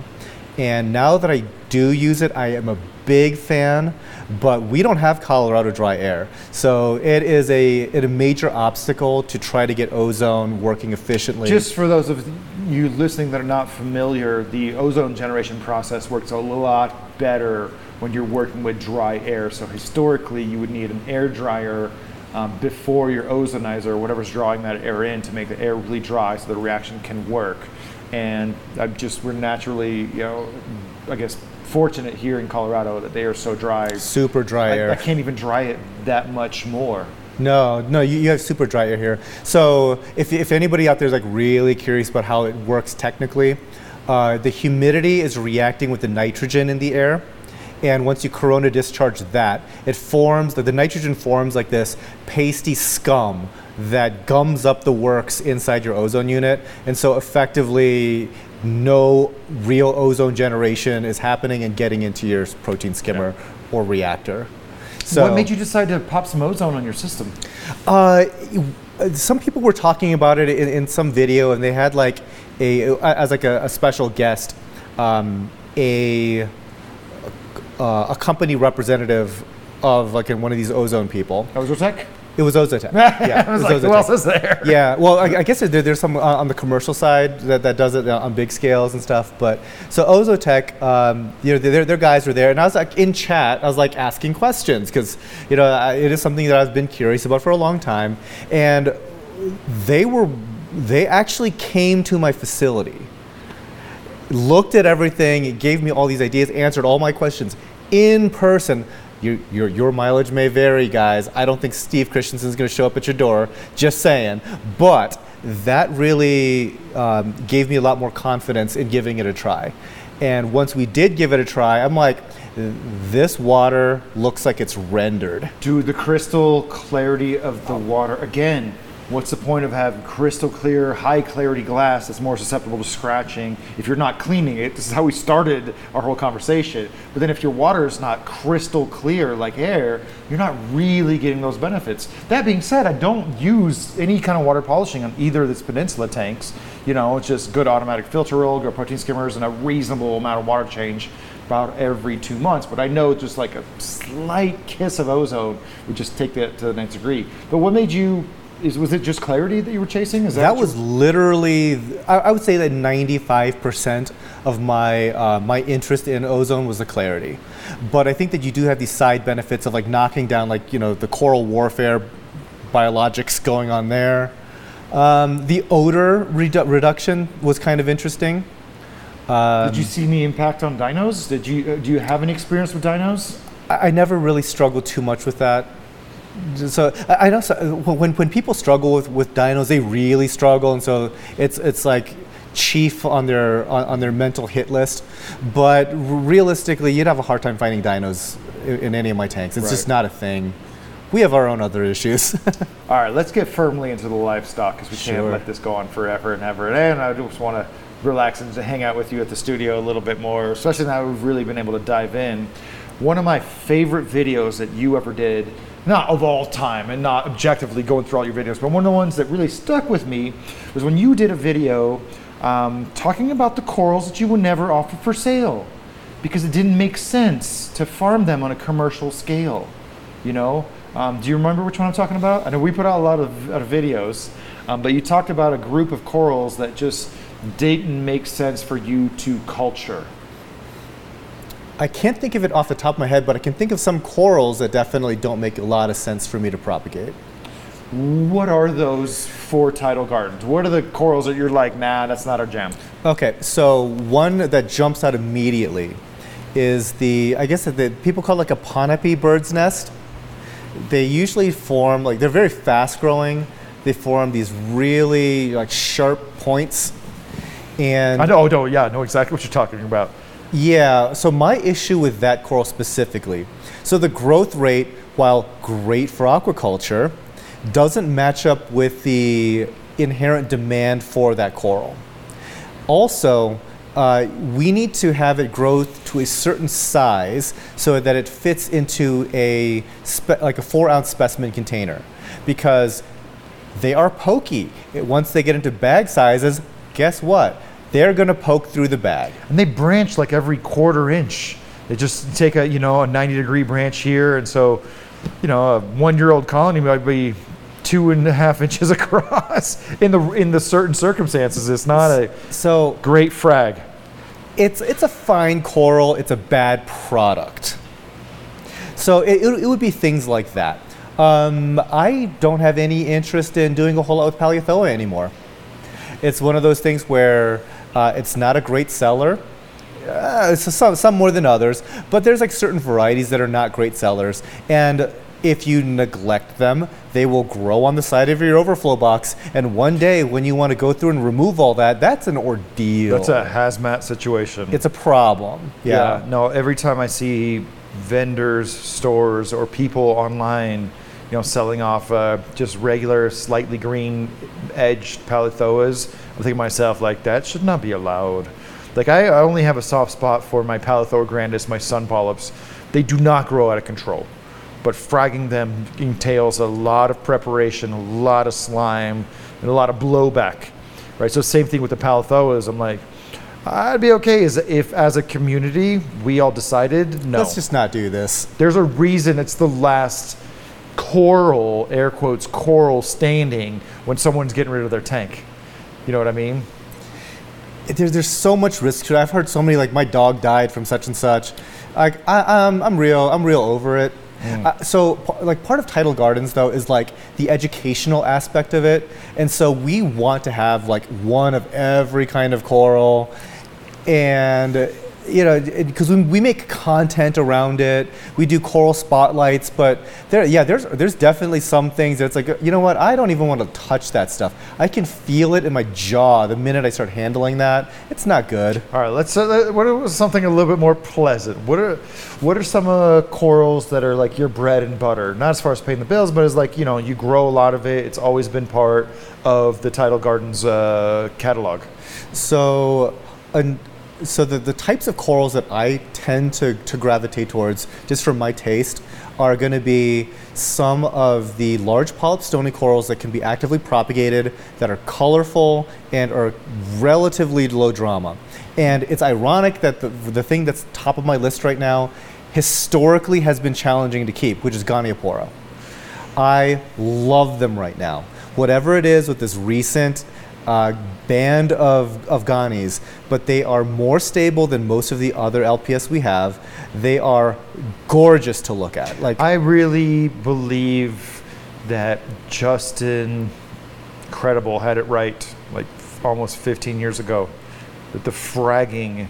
And now that I do use it, I am a big fan, but we don't have Colorado dry air. So it is a, it a major obstacle to try to get ozone working efficiently. Just for those of you listening that are not familiar, the ozone generation process works a lot better when you're working with dry air. So historically, you would need an air dryer um, before your ozonizer or whatever's drawing that air in to make the air really dry so the reaction can work. And I'm just, we're naturally, you know, I guess, fortunate here in Colorado that they are so dry. Super dry I, air. I can't even dry it that much more. No, no, you, you have super dry air here. So if, if anybody out there is like really curious about how it works technically, uh, the humidity is reacting with the nitrogen in the air. And once you corona discharge that, it forms, the, the nitrogen forms like this pasty scum that gums up the works inside your ozone unit. And so effectively, no real ozone generation is happening and getting into your protein skimmer yeah. or reactor. So what made you decide to pop some ozone on your system? Uh, some people were talking about it in, in some video, and they had like a, as like a, a special guest, um, a Uh, a company representative of like one of these ozone people. Ozotech? It was Ozotech. Yeah, I was it was like, Ozotech. Who else is there? Yeah, well, I, I guess there, there's some uh, on the commercial side that, that does it on big scales and stuff. But so Ozotech, um, you know, their, their guys were there, and I was like in chat. I was like asking questions because you know I, it is something that I've been curious about for a long time, and they were they actually came to my facility. Looked at everything, it gave me all these ideas, answered all my questions in person. Your, your, your mileage may vary, guys. I don't think Steve Christensen's going to show up at your door, just saying. But that really um, gave me a lot more confidence in giving it a try. And once we did give it a try, I'm like, this water looks like it's rendered. Dude, the crystal clarity of the water, again, what's the point of having crystal clear, high clarity glass that's more susceptible to scratching if you're not cleaning it? This is how we started our whole conversation. But then if your water is not crystal clear like air, you're not really getting those benefits. That being said, I don't use any kind of water polishing on either of these peninsula tanks. You know, it's just good automatic filter roll, good protein skimmers, and a reasonable amount of water change about every two months, but I know just like a slight kiss of ozone would just take that to the ninth degree. But what made you Is, was it just clarity that you were chasing? Is that, that was literally, I, I would say that ninety-five percent of my uh, my interest in ozone was the clarity. But I think that you do have these side benefits of like knocking down like, you know, the coral warfare biologics going on there. Um, the odor redu- reduction was kind of interesting. Um, Did you see any impact on dinos? Did you, do you have any experience with dinos? I, I never really struggled too much with that. So I know so, when when people struggle with, with dinos, they really struggle, and so it's it's like chief on their on, on their mental hit list. But realistically, you'd have a hard time finding dinos in, in any of my tanks. It's right. Just not a thing. We have our own other issues. All right, let's get firmly into the livestock because we sure. can't let this go on forever and ever. And I just want to relax and hang out with you at the studio a little bit more, especially now we've really been able to dive in. One of my favorite videos that you ever did. Not of all time and not objectively going through all your videos, but one of the ones that really stuck with me was when you did a video um, talking about the corals that you would never offer for sale because it didn't make sense to farm them on a commercial scale, you know? Um, do you remember which one I'm talking about? I know we put out a lot of, of videos, um, but you talked about a group of corals that just didn't make sense for you to culture. I can't think of it off the top of my head, but I can think of some corals that definitely don't make a lot of sense for me to propagate. What are those for Tidal Gardens? What are the corals that you're like, nah, that's not our jam? Okay, so one that jumps out immediately is the, I guess the, people call it like a ponape bird's nest. They usually form, like they're very fast growing. They form these really like sharp points. And I know, oh, no, yeah, I know exactly what you're talking about. Yeah, so my issue with that coral specifically, so the growth rate, while great for aquaculture, doesn't match up with the inherent demand for that coral. Also, uh, we need to have it grow to a certain size so that it fits into a spe- like a four ounce specimen container because they are pokey. It, once they get into bag sizes, guess what? They're going to poke through the bag. And they branch like every quarter inch. They just take a, you know, a ninety degree branch here. And so, you know, a one-year-old colony might be two and a half inches across in the in the certain circumstances. It's not a so great frag. It's, it's a fine coral. It's a bad product. So it, it would be things like that. Um, I don't have any interest in doing a whole lot with Paleothoa anymore. It's one of those things where Uh, it's not a great seller, uh, so some, some more than others, but there's like certain varieties that are not great sellers. And if you neglect them, they will grow on the side of your overflow box. And one day when you want to go through and remove all that, that's an ordeal. That's a hazmat situation. It's a problem. Yeah. yeah no, every time I see vendors, stores, or people online, you know, selling off uh, just regular, slightly green edged Paleothoas, I'm thinking to myself, like, that should not be allowed. Like, I, I only have a soft spot for my Paleothoa grandis, my sun polyps. They do not grow out of control. But fragging them entails a lot of preparation, a lot of slime, and a lot of blowback, right? So same thing with the Paleothoas. I'm like, I'd be okay if, as a community, we all decided, no. Let's just not do this. There's a reason it's the last coral, air quotes, coral standing when someone's getting rid of their tank. You know what I mean? There's, there's so much risk. I've heard so many, like, my dog died from such and such. Like, I, um, I'm real, I'm real over it. Mm. Uh, so, like, part of Tidal Gardens, though, is, like, the educational aspect of it. And so we want to have, like, one of every kind of coral. And, you know, because we, we make content around it. We do coral spotlights, but there, yeah, there's there's definitely some things that's like, you know what, I don't even want to touch that stuff. I can feel it in my jaw the minute I start handling that. It's not good. All right, let's. Uh, what was something a little bit more pleasant? What are what are some uh, corals that are like your bread and butter? Not as far as paying the bills, but as like, you know, you grow a lot of it. It's always been part of the Tidal Gardens uh, catalog. So, an. So the, the types of corals that I tend to, to gravitate towards, just for my taste, are going to be some of the large polyp stony corals that can be actively propagated, that are colorful and are relatively low drama. And it's ironic that the, the thing that's top of my list right now historically has been challenging to keep, which is Goniophora. I love them right now. whatever it is with this recent uh, band of, of Ghanis, but they are more stable than most of the other L P S we have. They are gorgeous to look at. Like, I really believe that Justin Credible had it right, like almost fifteen years ago, that the fragging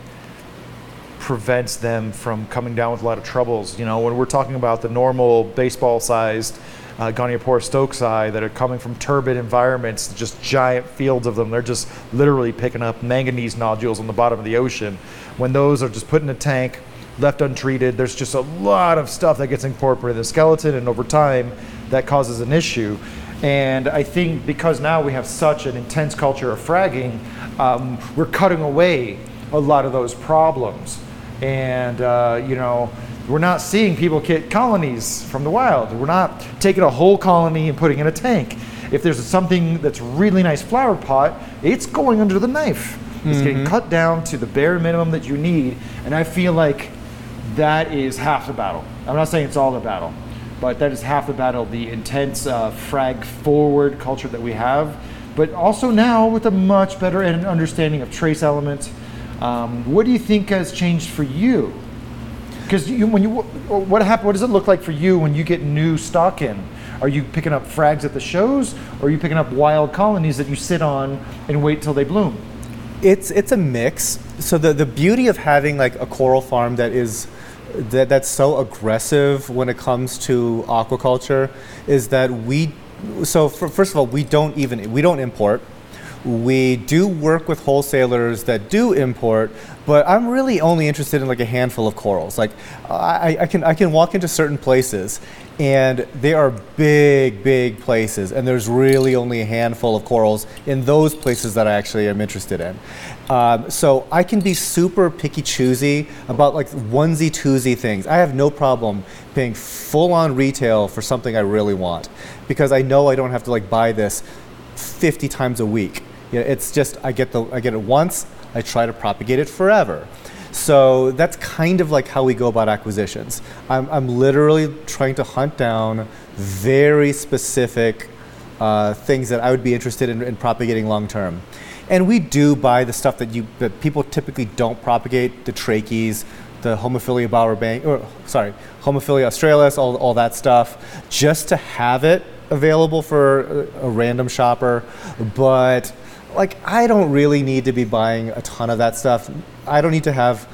prevents them from coming down with a lot of troubles. You know, when we're talking about the normal baseball-sized uh, Goniophora stokesi that are coming from turbid environments, just giant fields of them, they're just literally picking up manganese nodules on the bottom of the ocean. When those are just put in a tank, left untreated, there's just a lot of stuff that gets incorporated in the skeleton, and over time, that causes an issue. And I think because now we have such an intense culture of fragging, um, we're cutting away a lot of those problems. And, uh, you know, we're not seeing people get colonies from the wild. We're not taking a whole colony and putting it in a tank. If there's something that's really nice flower pot, it's going under the knife. Mm-hmm. It's getting cut down to the bare minimum that you need. And I feel like that is half the battle. I'm not saying it's all the battle, but that is half the battle, the intense uh, frag forward culture that we have, but also now with a much better understanding of trace elements. Um, what do you think has changed for you? Because you, when you, what happened, what does it look like for you when you get new stock in? Are you picking up frags at the shows, or are you picking up wild colonies that you sit on and wait till they bloom? It's it's a mix. So the the beauty of having like a coral farm that is that that's so aggressive when it comes to aquaculture is that we. So for, first of all, we don't even we don't import. We do work with wholesalers that do import, but I'm really only interested in like a handful of corals. Like I, I can I can walk into certain places, and they are big, big places, and there's really only a handful of corals in those places that I actually am interested in. Um, so I can be super picky choosy about like onesie twosie things. I have no problem paying full on retail for something I really want, because I know I don't have to like buy this fifty times a week. You know, it's just I get the I get it once, I try to propagate it forever. So that's kind of like how we go about acquisitions. I'm, I'm literally trying to hunt down very specific uh, things that I would be interested in, in propagating long term. And we do buy the stuff that you that people typically don't propagate, the trachees, the Homophilia Bower Bank, or sorry, Homophilia australis, all all that stuff, just to have it available for a, a random shopper. But like, I don't really need to be buying a ton of that stuff. I don't need to have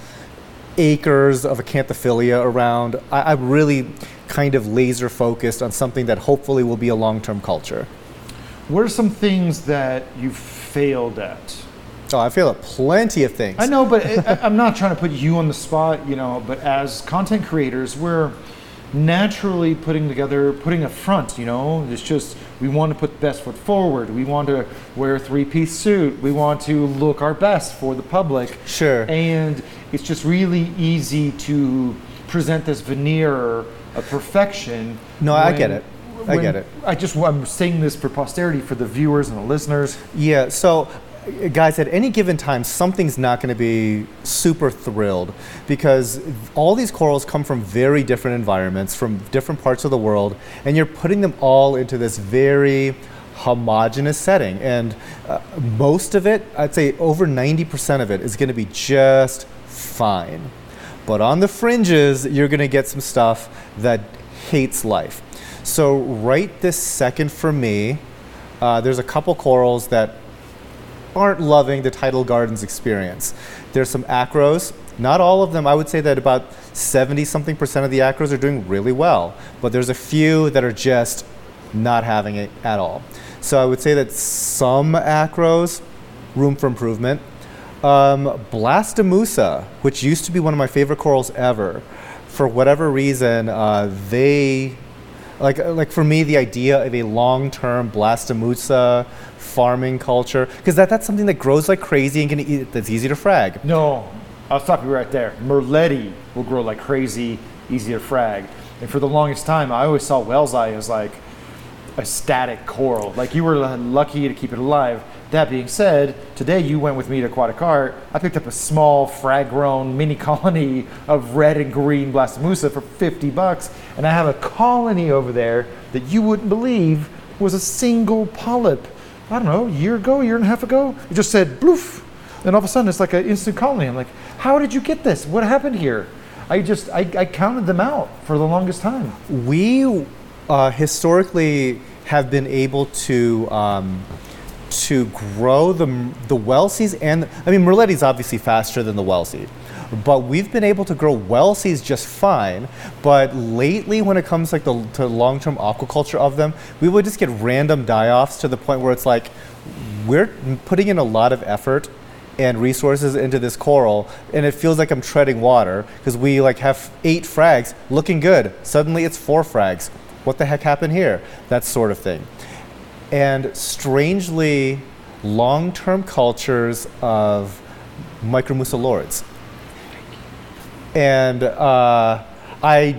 acres of Acanthophilia around. I, I'm really kind of laser focused on something that hopefully will be a long-term culture. What are some things that you've failed at? Oh, I failed at plenty of things. I know, but it, I, I'm not trying to put you on the spot, you know, but as content creators, we're naturally putting together, putting a front, you know, it's just, we want to put the best foot forward. We want to wear a three-piece suit. We want to look our best for the public. Sure. And it's just really easy to present this veneer of perfection. No, when, I get it. I get it. I just, I'm saying this for posterity, for the viewers and the listeners. Yeah, so guys, at any given time, something's not going to be super thrilled, because all these corals come from very different environments, from different parts of the world, and you're putting them all into this very homogeneous setting. And uh, most of it, I'd say over ninety percent of it, is going to be just fine. But on the fringes, you're going to get some stuff that hates life. So right this second for me, uh, there's a couple corals that aren't loving the Tidal Gardens experience. There's some acros, not all of them. I would say that about seventy something percent of the acros are doing really well, but there's a few that are just not having it at all. So I would say that some acros, room for improvement. Um, Blastomussa, which used to be one of my favorite corals ever, for whatever reason, uh, they, like, like for me, the idea of a long-term Blastomussa farming culture, because that, that's something that grows like crazy and can eat, that's easy to frag. No, I'll stop you right there. Merletti will grow like crazy, easy to frag. And for the longest time, I always saw wellsii as like a static coral. Like, you were lucky to keep it alive. That being said, today you went with me to Aquatic Art. I picked up a small frag-grown mini colony of red and green Blastomussa for fifty bucks, and I have a colony over there that you wouldn't believe was a single polyp. I don't know, a year ago, year and a half ago. It just said bloof, and all of a sudden it's like an instant colony. I'm like, how did you get this? What happened here? I just, I, I counted them out for the longest time. We uh, historically have been able to um, to grow the the wellsies and, I mean, Merletti's obviously faster than the wellsie, but we've been able to grow wellsies just fine. But lately, when it comes like the, to long-term aquaculture of them, we would just get random die-offs to the point where it's like, we're putting in a lot of effort and resources into this coral, and it feels like I'm treading water, because we like have eight frags looking good. Suddenly it's four frags. What the heck happened here? That sort of thing. And strangely, long-term cultures of micromucilorids. And uh, I,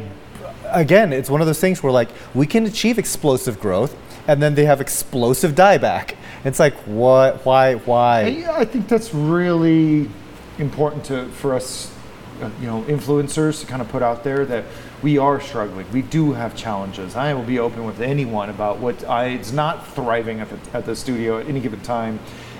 again, it's one of those things where like we can achieve explosive growth, and then they have explosive dieback. It's like, what, why, why? I, I think that's really important to for us, uh, you know, influencers to kind of put out there that we are struggling. We do have challenges. I will be open with anyone about what I, it's not thriving at the, at the studio at any given time.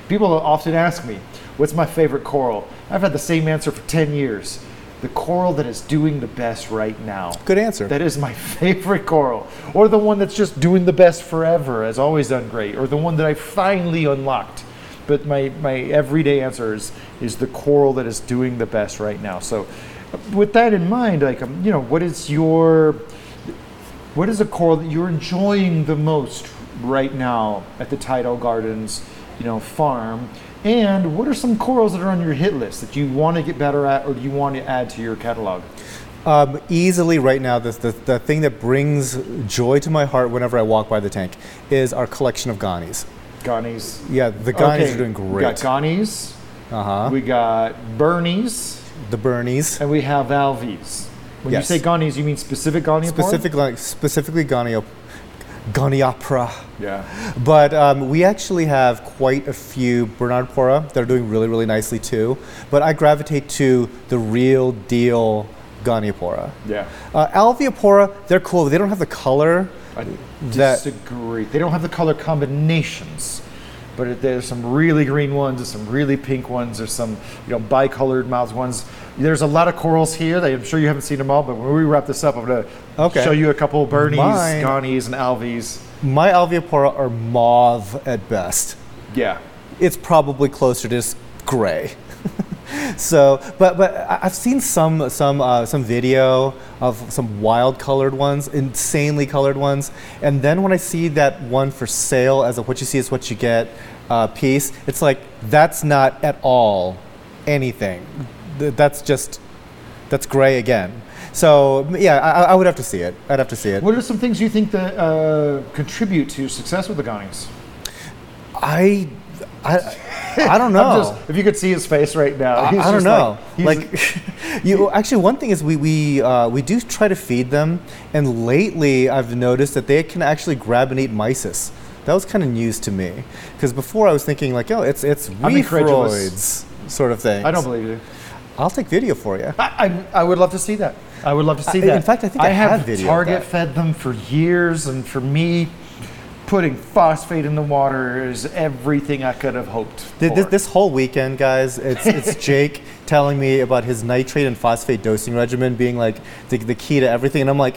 People often ask me, what's my favorite coral? I've had the same answer for ten years. The coral that is doing the best right now. Good answer. That is my favorite coral. Or the one that's just doing the best forever, has always done great. Or the one that I finally unlocked. But my, my everyday answer is, is the coral that is doing the best right now. So with that in mind, like, um, you know, what is your, what is a coral that you're enjoying the most right now at the Tidal Gardens, you know, farm? And what are some corals that are on your hit list that you want to get better at or do you want to add to your catalog? Um, easily right now, the, the, the thing that brings joy to my heart whenever I walk by the tank is our collection of Gonies. Gonies. Yeah, the Gonies okay. are doing great. We got Gonies, uh-huh. we got Bernies. The Bernies. And we have Alves. When yes. you say Gonies, you mean specific Goniopora? Specific, like, specifically Goniopora. Goniopora. Yeah. But um, we actually have quite a few Bernardpora that are doing really, really nicely too. But I gravitate to the real deal Goniopora. Yeah. Uh, Alveopora, they're cool. They don't have the color. I disagree. They don't have the color combinations. But it, there's some really green ones, there's some really pink ones, there's some, you know, bicolored mouth ones. There's a lot of corals here that I'm sure you haven't seen them all, but when we wrap this up, I'm going to okay. show you a couple of Bernies, Mine, Gonies, and Alves. My Alveopora are mauve at best. Yeah. It's probably closer to just gray. So, but but I've seen some some uh, some video of some wild colored ones, insanely colored ones, and then when I see that one for sale as a what you see is what you get uh, piece, it's like that's not at all anything. Th that's just that's gray again. So yeah, I, I would have to see it. I'd have to see it. What are some things you think that uh, contribute to your success with the Gonies? I. I, I don't know. Just, if you could see his face right now, he's I, I don't know. Like, like you actually, one thing is we we uh, we do try to feed them, and lately I've noticed that they can actually grab and eat mysis. That was kind of news to me because before I was thinking like, oh, it's it's reefroids sort of thing. I don't believe you. I'll take video for you. I, I I would love to see that. I would love to see I, that. In fact, I think I, I have, have video target of that. Fed them for years, and for me. Putting phosphate in the water is everything I could have hoped for. This, this whole weekend, guys, it's, it's Jake telling me about his nitrate and phosphate dosing regimen being like the, the key to everything, and I'm like,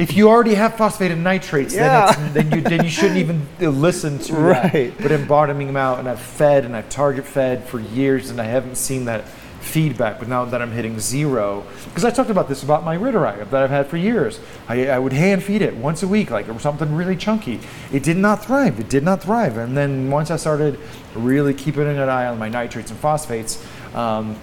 if you already have phosphate and nitrates, yeah. then, it's, then, you, then you shouldn't even listen to right. that. But I'm bottoming them out, and I've fed and I've target fed for years, and I haven't seen that feedback, but now that I'm hitting zero, because I talked about this about my Ritterai that I've had for years. I, I would hand feed it once a week, like something really chunky. It did not thrive, it did not thrive. And then once I started really keeping an eye on my nitrates and phosphates, um,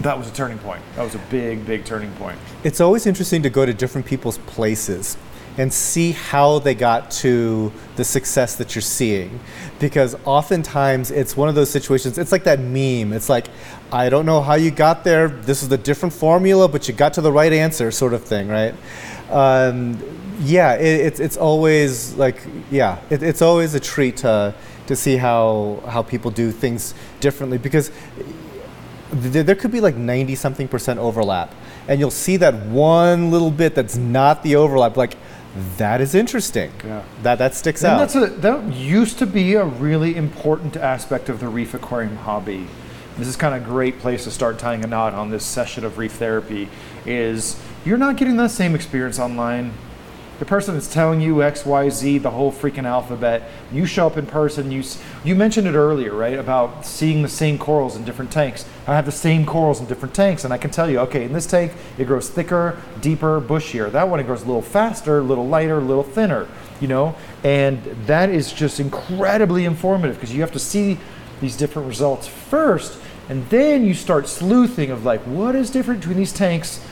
that was a turning point. That was a big, big turning point. It's always interesting to go to different people's places and see how they got to the success that you're seeing. Because oftentimes it's one of those situations, it's like that meme. It's like, I don't know how you got there. This is the different formula, but you got to the right answer sort of thing, right? Um, yeah, it, it's, it's always like, yeah, it, it's always a treat to, to see how, how people do things differently, because th there could be like ninety something percent overlap. And you'll see that one little bit that's not the overlap, like That is interesting. Yeah. That that sticks and out. That's a, that used to be a really important aspect of the reef aquarium hobby. This is kind of a great place to start tying a knot on this session of Reef Therapy, is you're not getting that same experience online. The person that's telling you X, Y, Z, the whole freaking alphabet, you show up in person, you you mentioned it earlier, right, about seeing the same corals in different tanks. I have the same corals in different tanks, and I can tell you, okay, in this tank, it grows thicker, deeper, bushier. That one, it grows a little faster, a little lighter, a little thinner, you know? And that is just incredibly informative, because you have to see these different results first, and then you start sleuthing of like, what is different between these tanks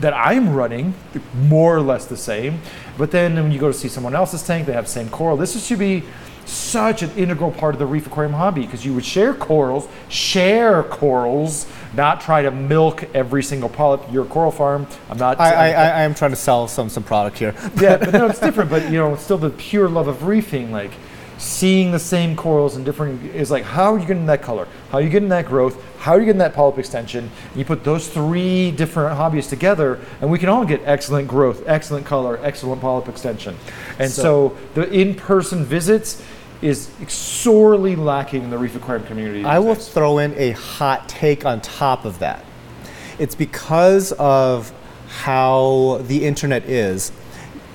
that I'm running, more or less the same, but then when you go to see someone else's tank, they have the same coral. This should be such an integral part of the reef aquarium hobby, because you would share corals, share corals, not try to milk every single polyp. You're a coral farm. I'm not. I, I, I, I am trying to sell some some product here. Yeah, but no, it's different, but you know, it's still the pure love of reefing, like seeing the same corals in different, is like, how are you getting that color? How are you getting that growth? How are you getting that polyp extension? And you put those three different hobbies together, and we can all get excellent growth, excellent color, excellent polyp extension. And so, so the in-person visits is sorely lacking in the reef aquarium community. I will days. throw in a hot take on top of that. It's because of how the internet is.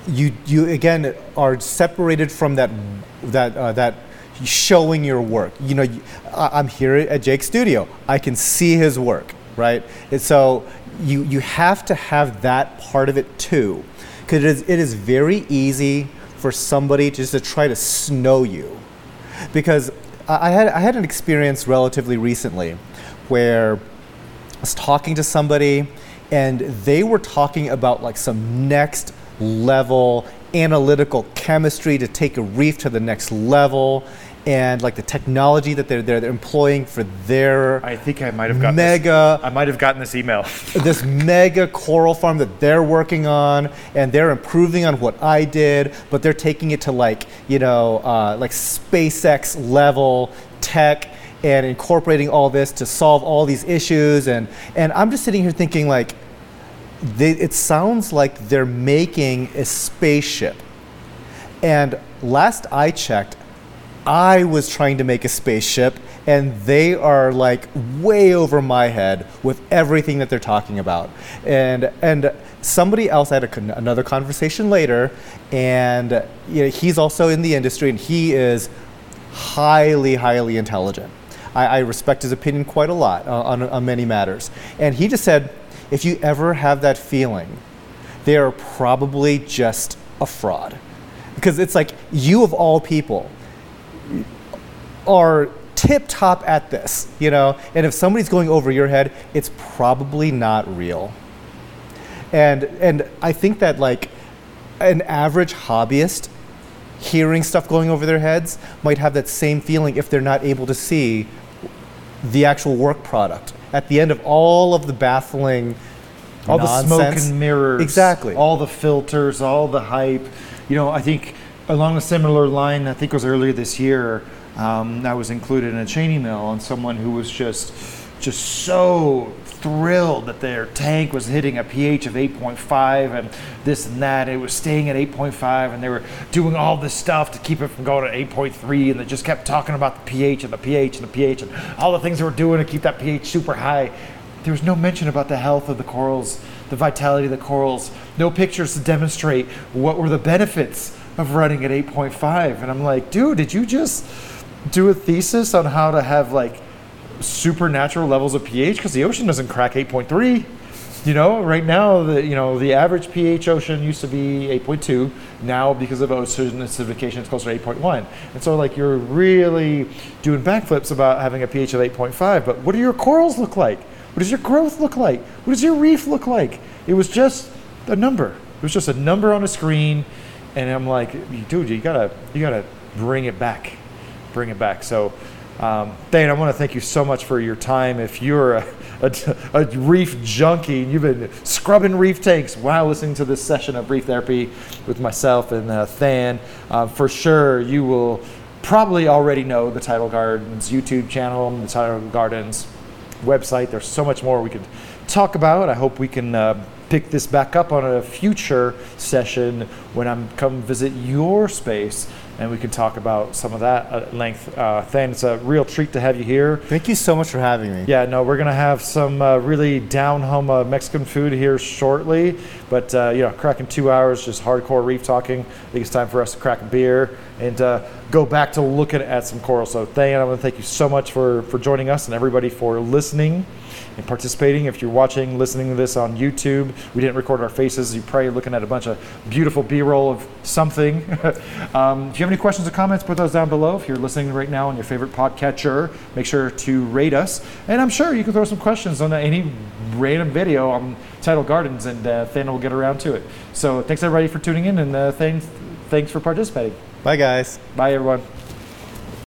You, you again, are separated from that that uh, that showing your work. You know, I'm here at Jake's studio. I can see his work, right? And so you you have to have that part of it too, because it is it is very easy for somebody just to try to snow you, because I had I had an experience relatively recently where I was talking to somebody and they were talking about like some next level analytical chemistry to take a reef to the next level, and like the technology that they're they're, they're employing for their I think I might have gotten mega this. I might have gotten this email. This mega coral farm that they're working on, and they're improving on what I did, but they're taking it to like, you know, uh, like SpaceX level tech and incorporating all this to solve all these issues, and and I'm just sitting here thinking like, They, it sounds like they're making a spaceship. And last I checked, I was trying to make a spaceship, and they are like way over my head with everything that they're talking about. And and somebody else had a con- another conversation later, and you know, he's also in the industry, and he is highly, highly intelligent. I, I respect his opinion quite a lot uh, on, on many matters. And he just said, if you ever have that feeling, they are probably just a fraud. Because it's like, you of all people are tip top at this, you know? And if somebody's going over your head, it's probably not real. And and I think that like an average hobbyist hearing stuff going over their heads might have that same feeling if they're not able to see the actual work product. At the end of all of the baffling, all nonsense. The smoke and mirrors, exactly, all the filters, all the hype. You know, I think along a similar line, I think it was earlier this year, um, I was included in a chain email on someone who was just, just so thrilled that their tank was hitting a pH of eight point five and this and that. It was staying at eight point five, and they were doing all this stuff to keep it from going to eight point three, and they just kept talking about the pH and the pH and the pH and all the things they were doing to keep that pH super high. There was no mention about the health of the corals, the vitality of the corals, no pictures to demonstrate what were the benefits of running at eight point five. And I'm like, dude, did you just do a thesis on how to have like supernatural levels of pH? Because the ocean doesn't crack eight point three. You know, right now, the you know the average pH ocean used to be eight point two. Now, because of ocean acidification, it's closer to eight point one. And so, like, you're really doing backflips about having a pH of eight point five. But what do your corals look like? What does your growth look like? What does your reef look like? It was just a number. It was just a number on a screen. And I'm like, dude, you gotta you gotta bring it back, bring it back. So. Um, Dane, I want to thank you so much for your time. If you're a, a, a reef junkie and you've been scrubbing reef tanks while listening to this session of Reef Therapy with myself and uh, Than, uh, for sure you will probably already know the Tidal Gardens YouTube channel, the Tidal Gardens website. There's so much more we could talk about. I hope we can uh, pick this back up on a future session when I'm come visit your space, and we can talk about some of that at length. Uh, Thane, it's a real treat to have you here. Thank you so much for having me. Yeah, no, we're gonna have some uh, really down-home uh, Mexican food here shortly, but uh, you know, cracking two hours, just hardcore reef talking. I think it's time for us to crack a beer and uh, go back to looking at some coral. So Thane, I wanna thank you so much for, for joining us, and everybody for listening and participating. If you're watching, listening to this on YouTube, we didn't record our faces. You're probably looking at a bunch of beautiful B-roll of something. um, if you have any questions or comments, put those down below. If you're listening right now on your favorite podcatcher, make sure to rate us. And I'm sure you can throw some questions on any random video on Tidal Gardens, and uh, Thane will get around to it. So thanks everybody for tuning in, and uh, thanks, thanks for participating. Bye guys. Bye everyone.